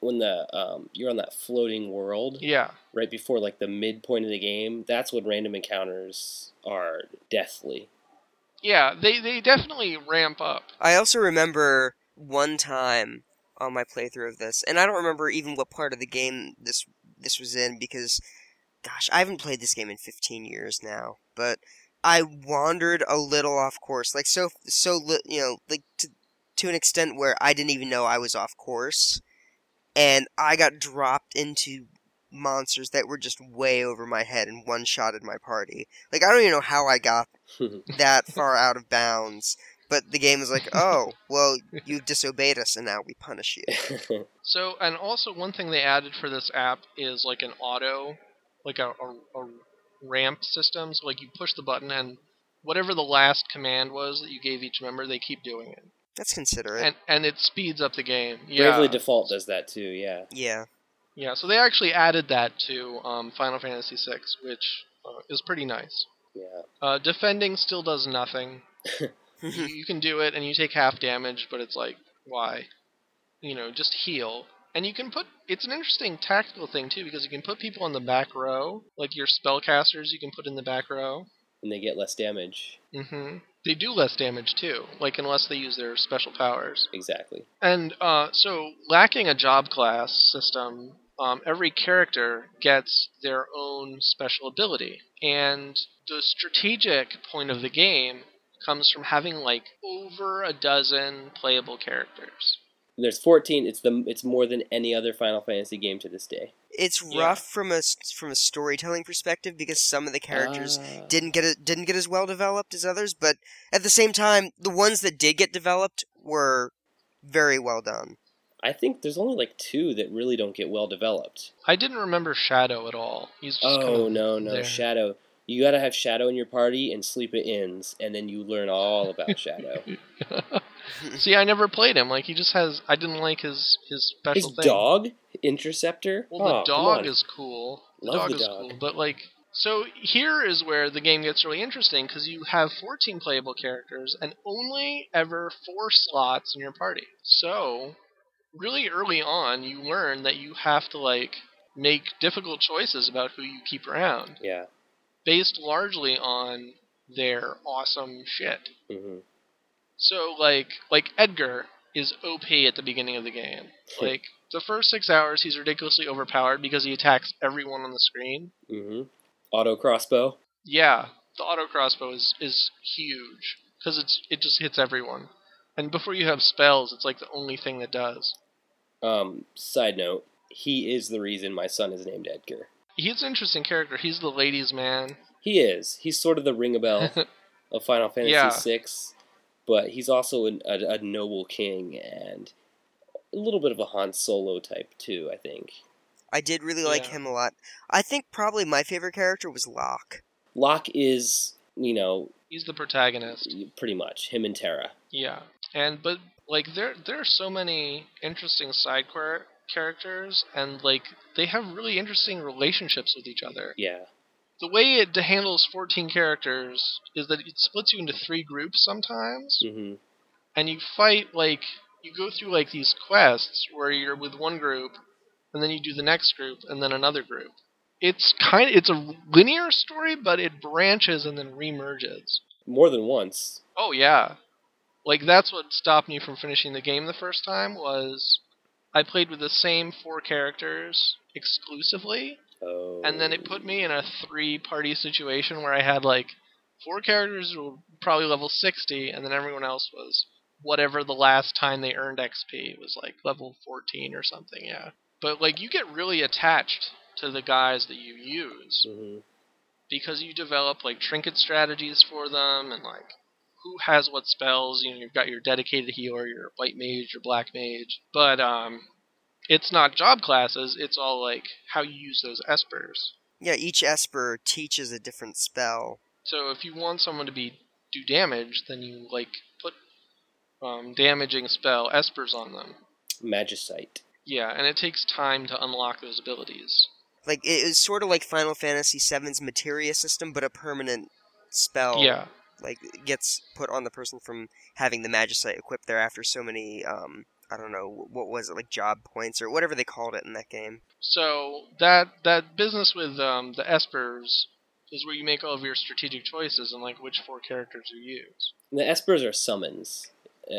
When the you're on that floating world, yeah, right before like the midpoint of the game, that's when random encounters are deathly. Yeah, they definitely ramp up. I also remember one time on my playthrough of this, and I don't remember even what part of the game this was in, because, gosh, I haven't played this game in 15 years now, but I wandered a little off course, like so you know, like to an extent where I didn't even know I was off course, and I got dropped into monsters that were just way over my head and one-shotted my party. Like, I don't even know how I got that far out of bounds, but the game is like, oh, well, you disobeyed us and now we punish you. So, and also one thing they added for this app is like an auto, like a ramp system. So like you push the button and whatever the last command was that you gave each member, they keep doing it. That's considerate. And it speeds up the game. Yeah. Bravely Default does that too, yeah. Yeah. Yeah, so they actually added that to Final Fantasy VI, which is pretty nice. Yeah. Defending still does nothing. You can do it and you take half damage, but it's like, why? You know, just heal. And you can put... It's an interesting tactical thing, too, because you can put people in the back row. Like your spellcasters you can put in the back row. And they get less damage. Mm-hmm. They do less damage, too. Like, unless they use their special powers. Exactly. And so, lacking a job class system, every character gets their own special ability. And the strategic point of the game comes from having, like, over a dozen playable characters. There's 14. It's more than any other Final Fantasy game to this day. It's rough from a storytelling perspective because some of the characters didn't get as well developed as others, but at the same time, the ones that did get developed were very well done. I think there's only like two that really don't get well developed. I didn't remember Shadow at all. He's just there. Shadow. You gotta have Shadow in your party and sleep at inns, and then you learn all about Shadow. See, I never played him. Like, he just has... I didn't like his special thing. His dog? Interceptor? Well, the dog is cool. Love the dog. But, like... So, here is where the game gets really interesting, because you have 14 playable characters, and only ever 4 slots in your party. So, really early on, you learn that you have to, like, make difficult choices about who you keep around. Yeah. Based largely on their awesome shit. Mm-hmm. So, like Edgar is OP at the beginning of the game. Like, the first 6 hours, he's ridiculously overpowered because he attacks everyone on the screen. Mm-hmm. Auto crossbow. Yeah, the auto crossbow is huge because it just hits everyone. And before you have spells, it's like the only thing that does. Side note, he is the reason my son is named Edgar. He's an interesting character. He's the ladies' man. He is. He's sort of the Ringabel of Final Fantasy VI, but he's also a noble king and a little bit of a Han Solo type, too, I think. I did really like him a lot. I think probably my favorite character was Locke. Locke is, you know... He's the protagonist. Pretty much. Him and Terra. Yeah. But, like, there are so many interesting side characters, and, like, they have really interesting relationships with each other. Yeah. The way it handles 14 characters is that it splits you into 3 groups sometimes, mm-hmm. and you fight, like, you go through, like, these quests where you're with one group, and then you do the next group, and then another group. It's a linear story, but it branches and then remerges. More than once. Oh, yeah. Like, that's what stopped me from finishing the game the first time, was... I played with the same 4 characters exclusively, and then it put me in a 3-party situation where I had, like, 4 characters who were probably level 60, and then everyone else was whatever the last time they earned XP was, like, level 14 or something, yeah. But, like, you get really attached to the guys that you use, mm-hmm. because you develop, like, trinket strategies for them, and, like, who has what spells. You know, you've got your dedicated healer, your white mage, your black mage. But it's not job classes, it's all like how you use those espers. Yeah, each esper teaches a different spell. So if you want someone to do damage, then you like put damaging spell espers on them. Magicite. Yeah, and it takes time to unlock those abilities. Like, it is sort of like Final Fantasy VII's materia system, but a permanent spell. Yeah. Like, gets put on the person from having the magicite equipped there after so many, I don't know, what was it, like job points or whatever they called it in that game. So, that business with the espers is where you make all of your strategic choices and, like, which four characters you use. And the espers are summons.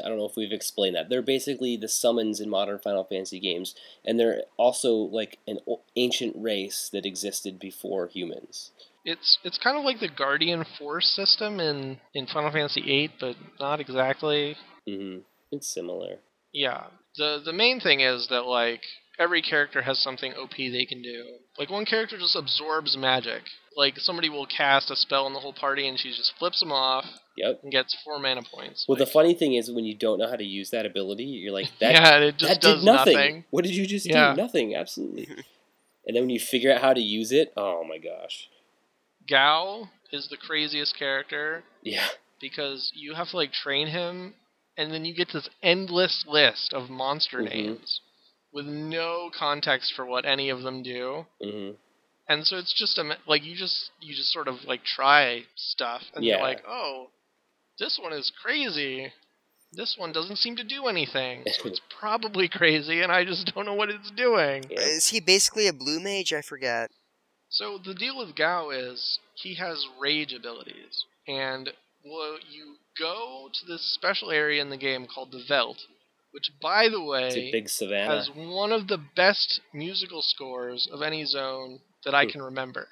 I don't know if we've explained that. They're basically the summons in modern Final Fantasy games, and they're also like an ancient race that existed before humans. It's kind of like the Guardian Force system in Final Fantasy VIII, but not exactly. Mm-hmm. It's similar. Yeah. The main thing is that, like, every character has something OP they can do. Like, one character just absorbs magic. Like, somebody will cast a spell on the whole party, and she just flips them off. Yep. And gets 4 mana points. Well, like, the funny thing is, when you don't know how to use that ability, you're like, that, yeah, it just that does did nothing. What did you just do? Nothing, absolutely. And then when you figure out how to use it, oh my gosh. Gao is the craziest character. Yeah. Because you have to, like, train him, and then you get this endless list of monster names with no context for what any of them do. Mm-hmm. And so it's just, like, you just sort of, like, try stuff, and you're like, oh, this one is crazy. This one doesn't seem to do anything, so it's probably crazy, and I just don't know what it's doing. Yeah. Is he basically a blue mage? I forget. So the deal with Gao is he has rage abilities, and you go to this special area in the game called the Veldt, which, by the way, it's a big savanna. Has one of the best musical scores of any zone that I can remember.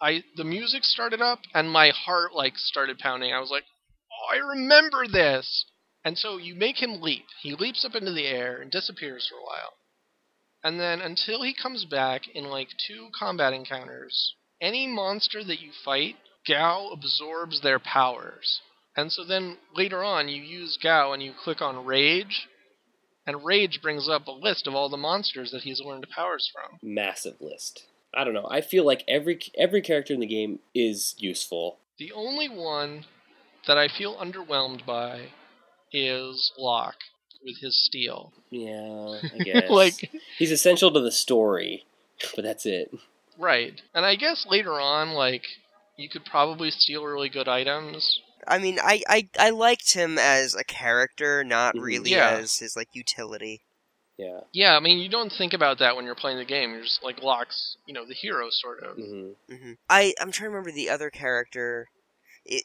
The music started up, and my heart, like, started pounding. I was like, oh, I remember this! And so you make him leap. He leaps up into the air and disappears for a while. And then until he comes back in, like, 2 combat encounters, any monster that you fight, Gao absorbs their powers. And so then later on, you use Gao and you click on Rage, and Rage brings up a list of all the monsters that he's learned powers from. Massive list. I don't know. I feel like every character in the game is useful. The only one that I feel underwhelmed by is Locke with his steel. Yeah, I guess. Like, he's essential to the story, but that's it. Right. And I guess later on, like, you could probably steal really good items. I mean, I liked him as a character, not really as his, like, utility. Yeah. Yeah, I mean, you don't think about that when you're playing the game. You're just like Locke's, you know, the hero, sort of. Mm-hmm. Mm-hmm. I'm trying to remember the other character.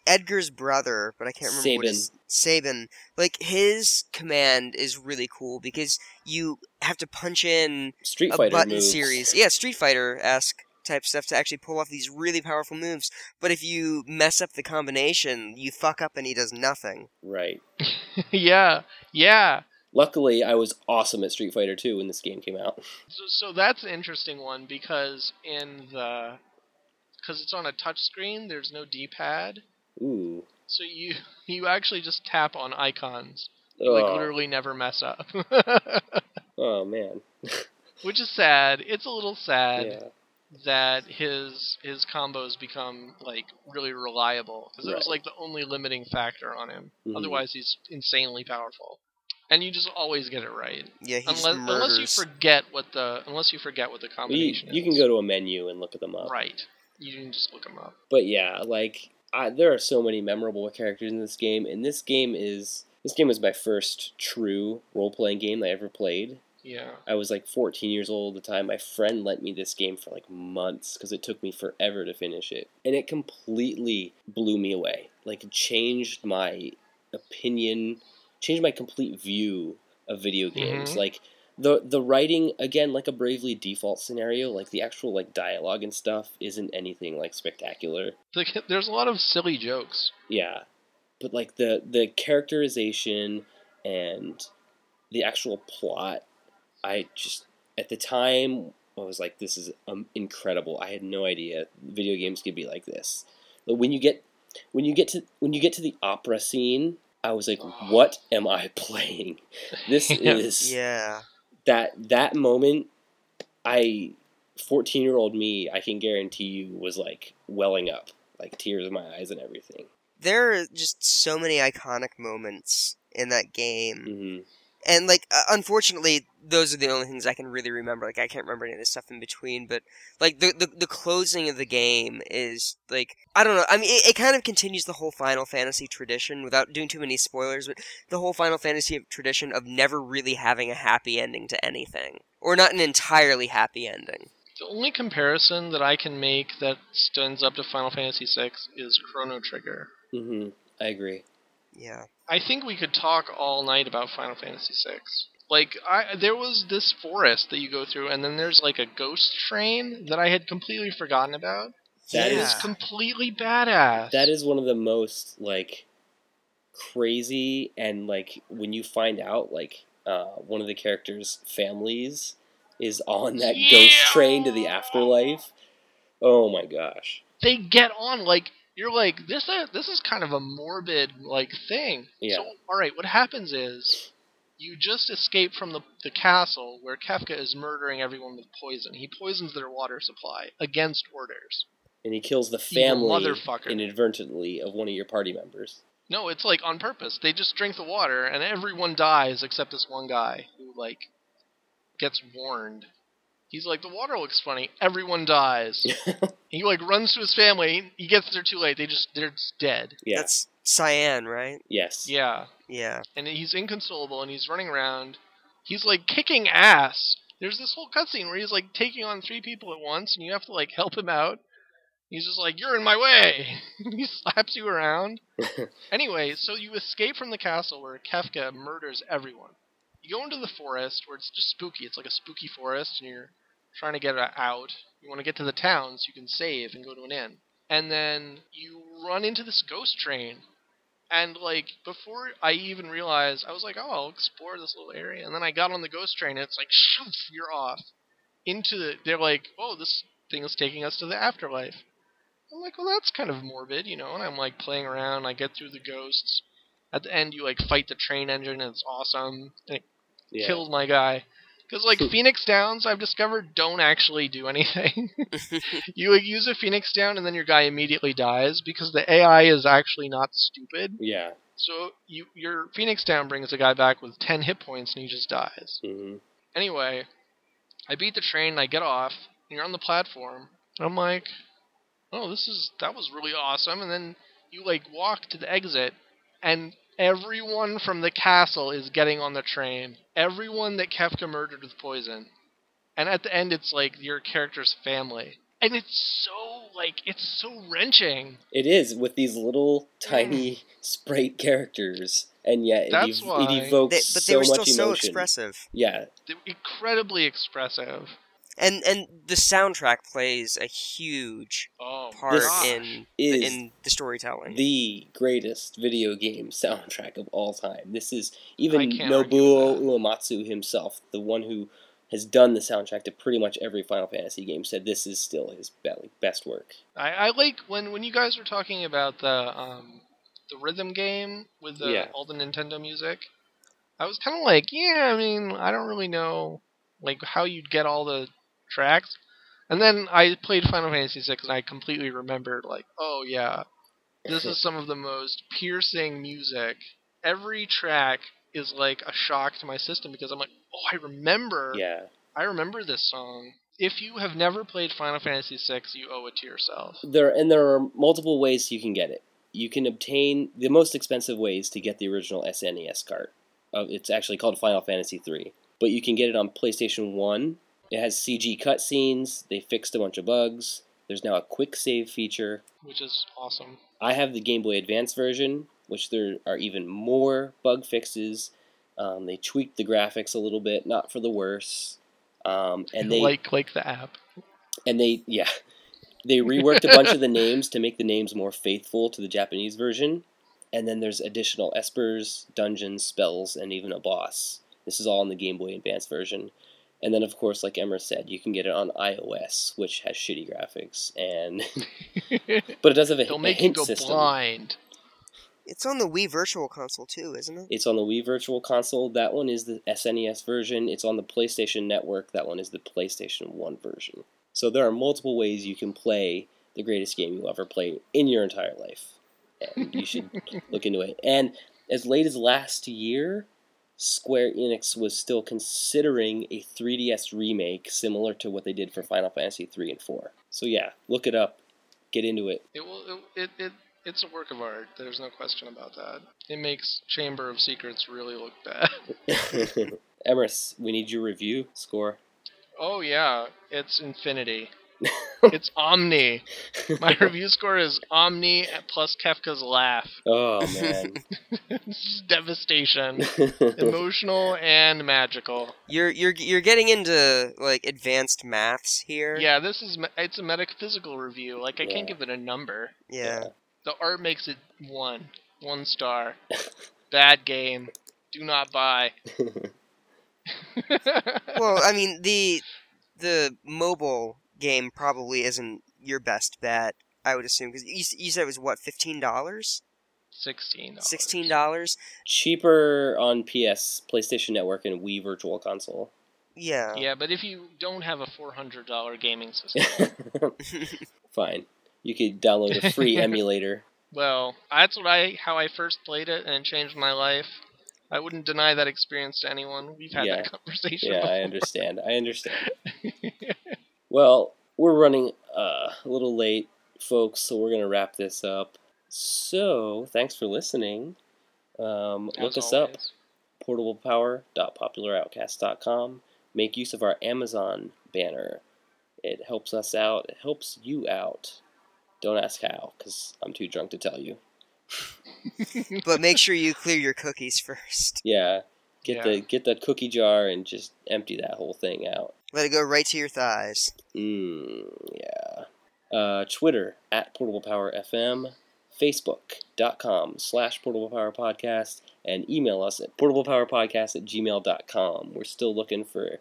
Edgar's brother, but I can't remember what his... Sabin. Like, his command is really cool because you have to punch in Street Fighter button moves. Series. Yeah, Street Fighter-esque type stuff to actually pull off these really powerful moves. But if you mess up the combination, you fuck up and he does nothing. Right. Yeah. Yeah. Luckily, I was awesome at Street Fighter 2 when this game came out. So that's an interesting one because because it's on a touch screen, there's no D-pad. Ooh. So you actually just tap on icons. You literally never mess up. Oh man. Which is sad. It's a little sad that his combos become, like, really reliable because it was, like, the only limiting factor on him. Mm-hmm. Otherwise, he's insanely powerful. And you just always get it right. Yeah, he just murders. Unless you forget what the combination is. You can go to a menu and look them up. Right. You can just look them up. But yeah, like, there are so many memorable characters in this game, and this game was my first true role-playing game that I ever played. Yeah. I was like 14 years old at the time. My friend lent me this game for like months because it took me forever to finish it, and it completely blew me away. Like, it changed my opinion. Changed my complete view of video games. Mm-hmm. Like, the writing, again, like a Bravely Default scenario, like, the actual, like, dialogue and stuff isn't anything, like, spectacular. Like, there's a lot of silly jokes. Yeah. But, like, the characterization and the actual plot, I just, at the time, I was like, this is incredible. I had no idea video games could be like this. But when you get to the opera scene, I was like, what am I playing? This is that moment, 14-year-old me, I can guarantee you, was like welling up, like tears in my eyes and everything. There are just so many iconic moments in that game. Mm-hmm. And, like, unfortunately, those are the only things I can really remember. Like, I can't remember any of the stuff in between. But, like, the closing of the game is, like, I don't know. I mean, it kind of continues the whole Final Fantasy tradition without doing too many spoilers. But the whole Final Fantasy tradition of never really having a happy ending to anything. Or not an entirely happy ending. The only comparison that I can make that stands up to Final Fantasy VI is Chrono Trigger. Mm-hmm. I agree. Yeah. I think we could talk all night about Final Fantasy VI. Like, there was this forest that you go through, and then there's, like, a ghost train that I had completely forgotten about. That is completely badass. That is one of the most, like, crazy, and, like, when you find out, like, one of the characters' families is on that ghost train to the afterlife. Oh, my gosh. They get on, like... You're like, this is kind of a morbid, like, thing. Yeah. So, all right, what happens is you just escape from the castle where Kefka is murdering everyone with poison. He poisons their water supply against orders. And he kills the family inadvertently of one of your party members. No, it's, like, on purpose. They just drink the water, and everyone dies except this one guy who, like, gets warned. He's like, the water looks funny. Everyone dies. He, like, runs to his family. He gets there too late. They're just dead. Yeah. That's Cyan, right? Yes. Yeah. Yeah. And he's inconsolable, and he's running around. He's, like, kicking ass. There's this whole cutscene where he's, like, taking on three people at once, and you have to, like, help him out. He's just like, you're in my way! He slaps you around. Anyway, so you escape from the castle where Kefka murders everyone. You go into the forest where it's just spooky. It's like a spooky forest, and you're trying to get out. You want to get to the town so you can save and go to an inn. And then you run into this ghost train. And, like, before I even realized, I was like, oh, I'll explore this little area. And then I got on the ghost train, and it's like, shoof, you're off. They're like, oh, this thing is taking us to the afterlife. I'm like, well, that's kind of morbid, you know. And I'm, like, playing around. I get through the ghosts. At the end, you, like, fight the train engine, and it's awesome. And it killed my guy. Because, like, Phoenix Downs, I've discovered, don't actually do anything. You use a Phoenix Down, and then your guy immediately dies, because the AI is actually not stupid. Yeah. So your Phoenix Down brings a guy back with 10 hit points, and he just dies. Mm-hmm. Anyway, I beat the train, and I get off, and you're on the platform. And I'm like, oh, that was really awesome. And then you, like, walk to the exit, and... everyone from the castle is getting on the train. Everyone that Kefka murdered with poison. And at the end, it's, like, your character's family. And it's so, like, it's so wrenching. It is, with these little, tiny sprite characters. And yet, it evokes so much emotion. But they were still so expressive. Yeah. They're incredibly expressive. And the soundtrack plays a huge part in the storytelling. The greatest video game soundtrack of all time. This is even Nobuo Uematsu himself, the one who has done the soundtrack to pretty much every Final Fantasy game, said this is still his best work. I like when you guys were talking about the rhythm game with all the Nintendo music. I was kind of like, I mean, I don't really know, like, how you'd get all the tracks. And then I played Final Fantasy VI, and I completely remembered, like, oh yeah, this is some of the most piercing music. Every track is like a shock to my system, because I'm like, oh, I remember this song. If you have never played Final Fantasy VI, you owe it to yourself. There are multiple ways you can get it. You can obtain the most expensive ways to get the original SNES cart. It's actually called Final Fantasy III, but you can get it on PlayStation 1. It has CG cutscenes. They fixed a bunch of bugs. There's now a quick save feature, which is awesome. I have the Game Boy Advance version, which there are even more bug fixes. They tweaked the graphics a little bit, not for the worse. And they like the app. And they reworked a bunch of the names to make the names more faithful to the Japanese version. And then there's additional espers, dungeons, spells, and even a boss. This is all in the Game Boy Advance version. And then, of course, like Emma said, you can get it on iOS, which has shitty graphics, but it does have a hint system. They'll make you go blind. It's on the Wii Virtual Console too, isn't it? It's on the Wii Virtual Console. That one is the SNES version. It's on the PlayStation Network. That one is the PlayStation 1 version. So there are multiple ways you can play the greatest game you'll ever play in your entire life. And you should look into it. And as late as last year, Square Enix was still considering a 3DS remake similar to what they did for Final Fantasy 3 and 4. So yeah, look it up. Get into it. It's a work of art. There's no question about that. It makes Chamber of Secrets really look bad. Emrys, we need your review score. Oh yeah, it's infinity. It's Omni. My review score is Omni plus Kefka's laugh. Oh, man. It's devastation. Emotional and magical. You're getting into, like, advanced maths here. Yeah, it's a metaphysical review. Like, I can't give it a number. Yeah. The art makes it one. One star. Bad game. Do not buy. Well, I mean, the mobile game probably isn't your best bet, I would assume, because you said it was, what, $15? $16. Cheaper on PS, PlayStation Network, and Wii Virtual Console. Yeah. Yeah, but if you don't have a $400 gaming system... Fine. You could download a free emulator. Well, that's how I first played it, and it changed my life. I wouldn't deny that experience to anyone. We've had that conversation before. I understand. Well, we're running a little late, folks, so we're going to wrap this up. So, thanks for listening. Look us up, portablepower.popularoutcast.com. Make use of our Amazon banner. It helps us out. It helps you out. Don't ask how, because I'm too drunk to tell you. But make sure you clear your cookies first. Yeah. Get the cookie jar and just empty that whole thing out. Let it go right to your thighs. Yeah. Twitter, @PortablePowerFM, Facebook.com/PortablePowerPodcast, and email us at PortablePowerPodcast@gmail.com. We're still looking for,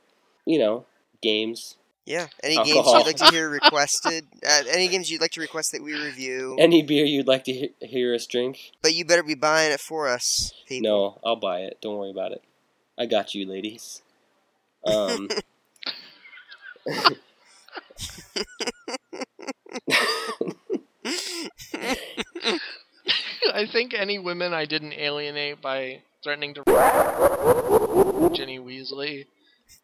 games. Yeah, any games you'd like to hear requested, any games you'd like to request that we review. Any beer you'd like to hear us drink. But you better be buying it for us, people. No, I'll buy it. Don't worry about it. I got you, ladies. I think any women I didn't alienate by threatening to Ginny Weasley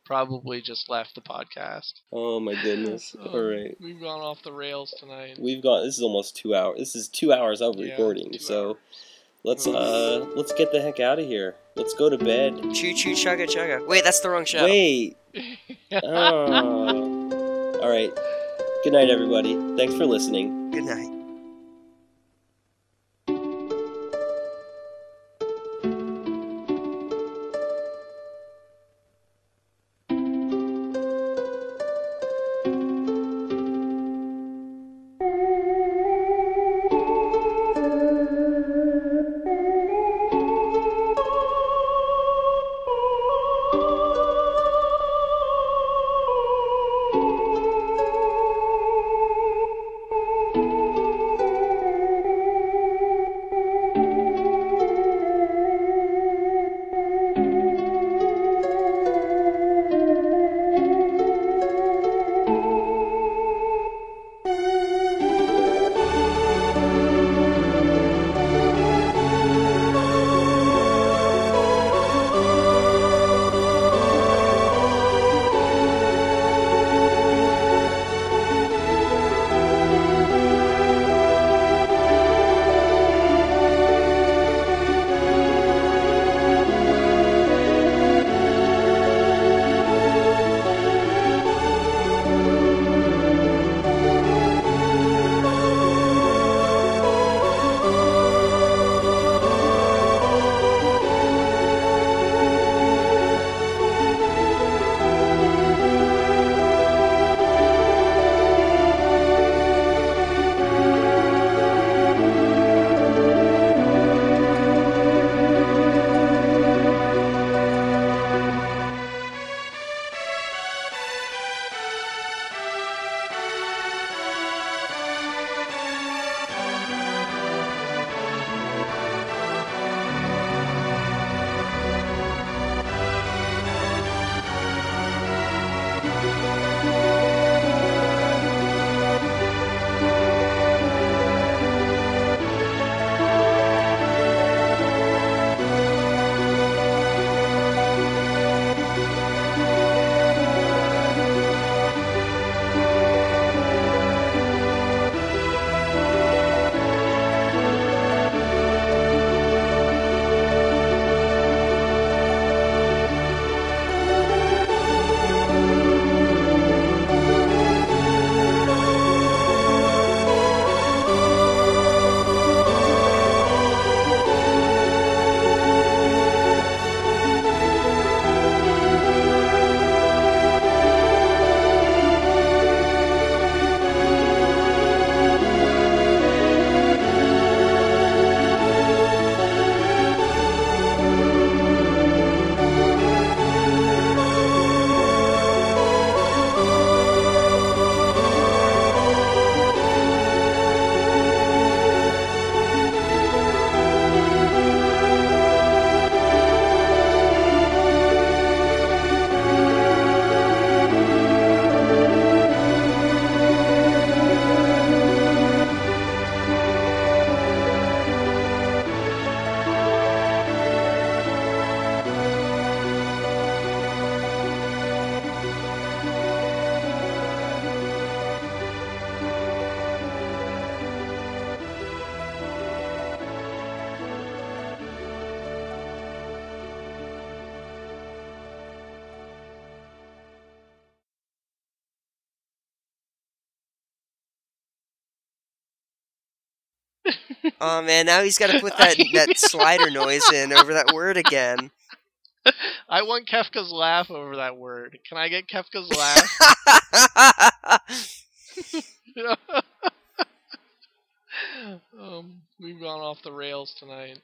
probably just left the podcast. Oh my goodness. All right. We've gone off the rails tonight. This is almost 2 hours. This is 2 hours of recording. So let's get the heck out of here. Let's go to bed. Choo choo chugga chugga. Wait, that's the wrong show. Wait. Oh. All right. Good night, everybody. Thanks for listening. Good night. Oh man, now he's got to put that slider noise in over that word again. I want Kefka's laugh over that word. Can I get Kefka's laugh? We've gone off the rails tonight.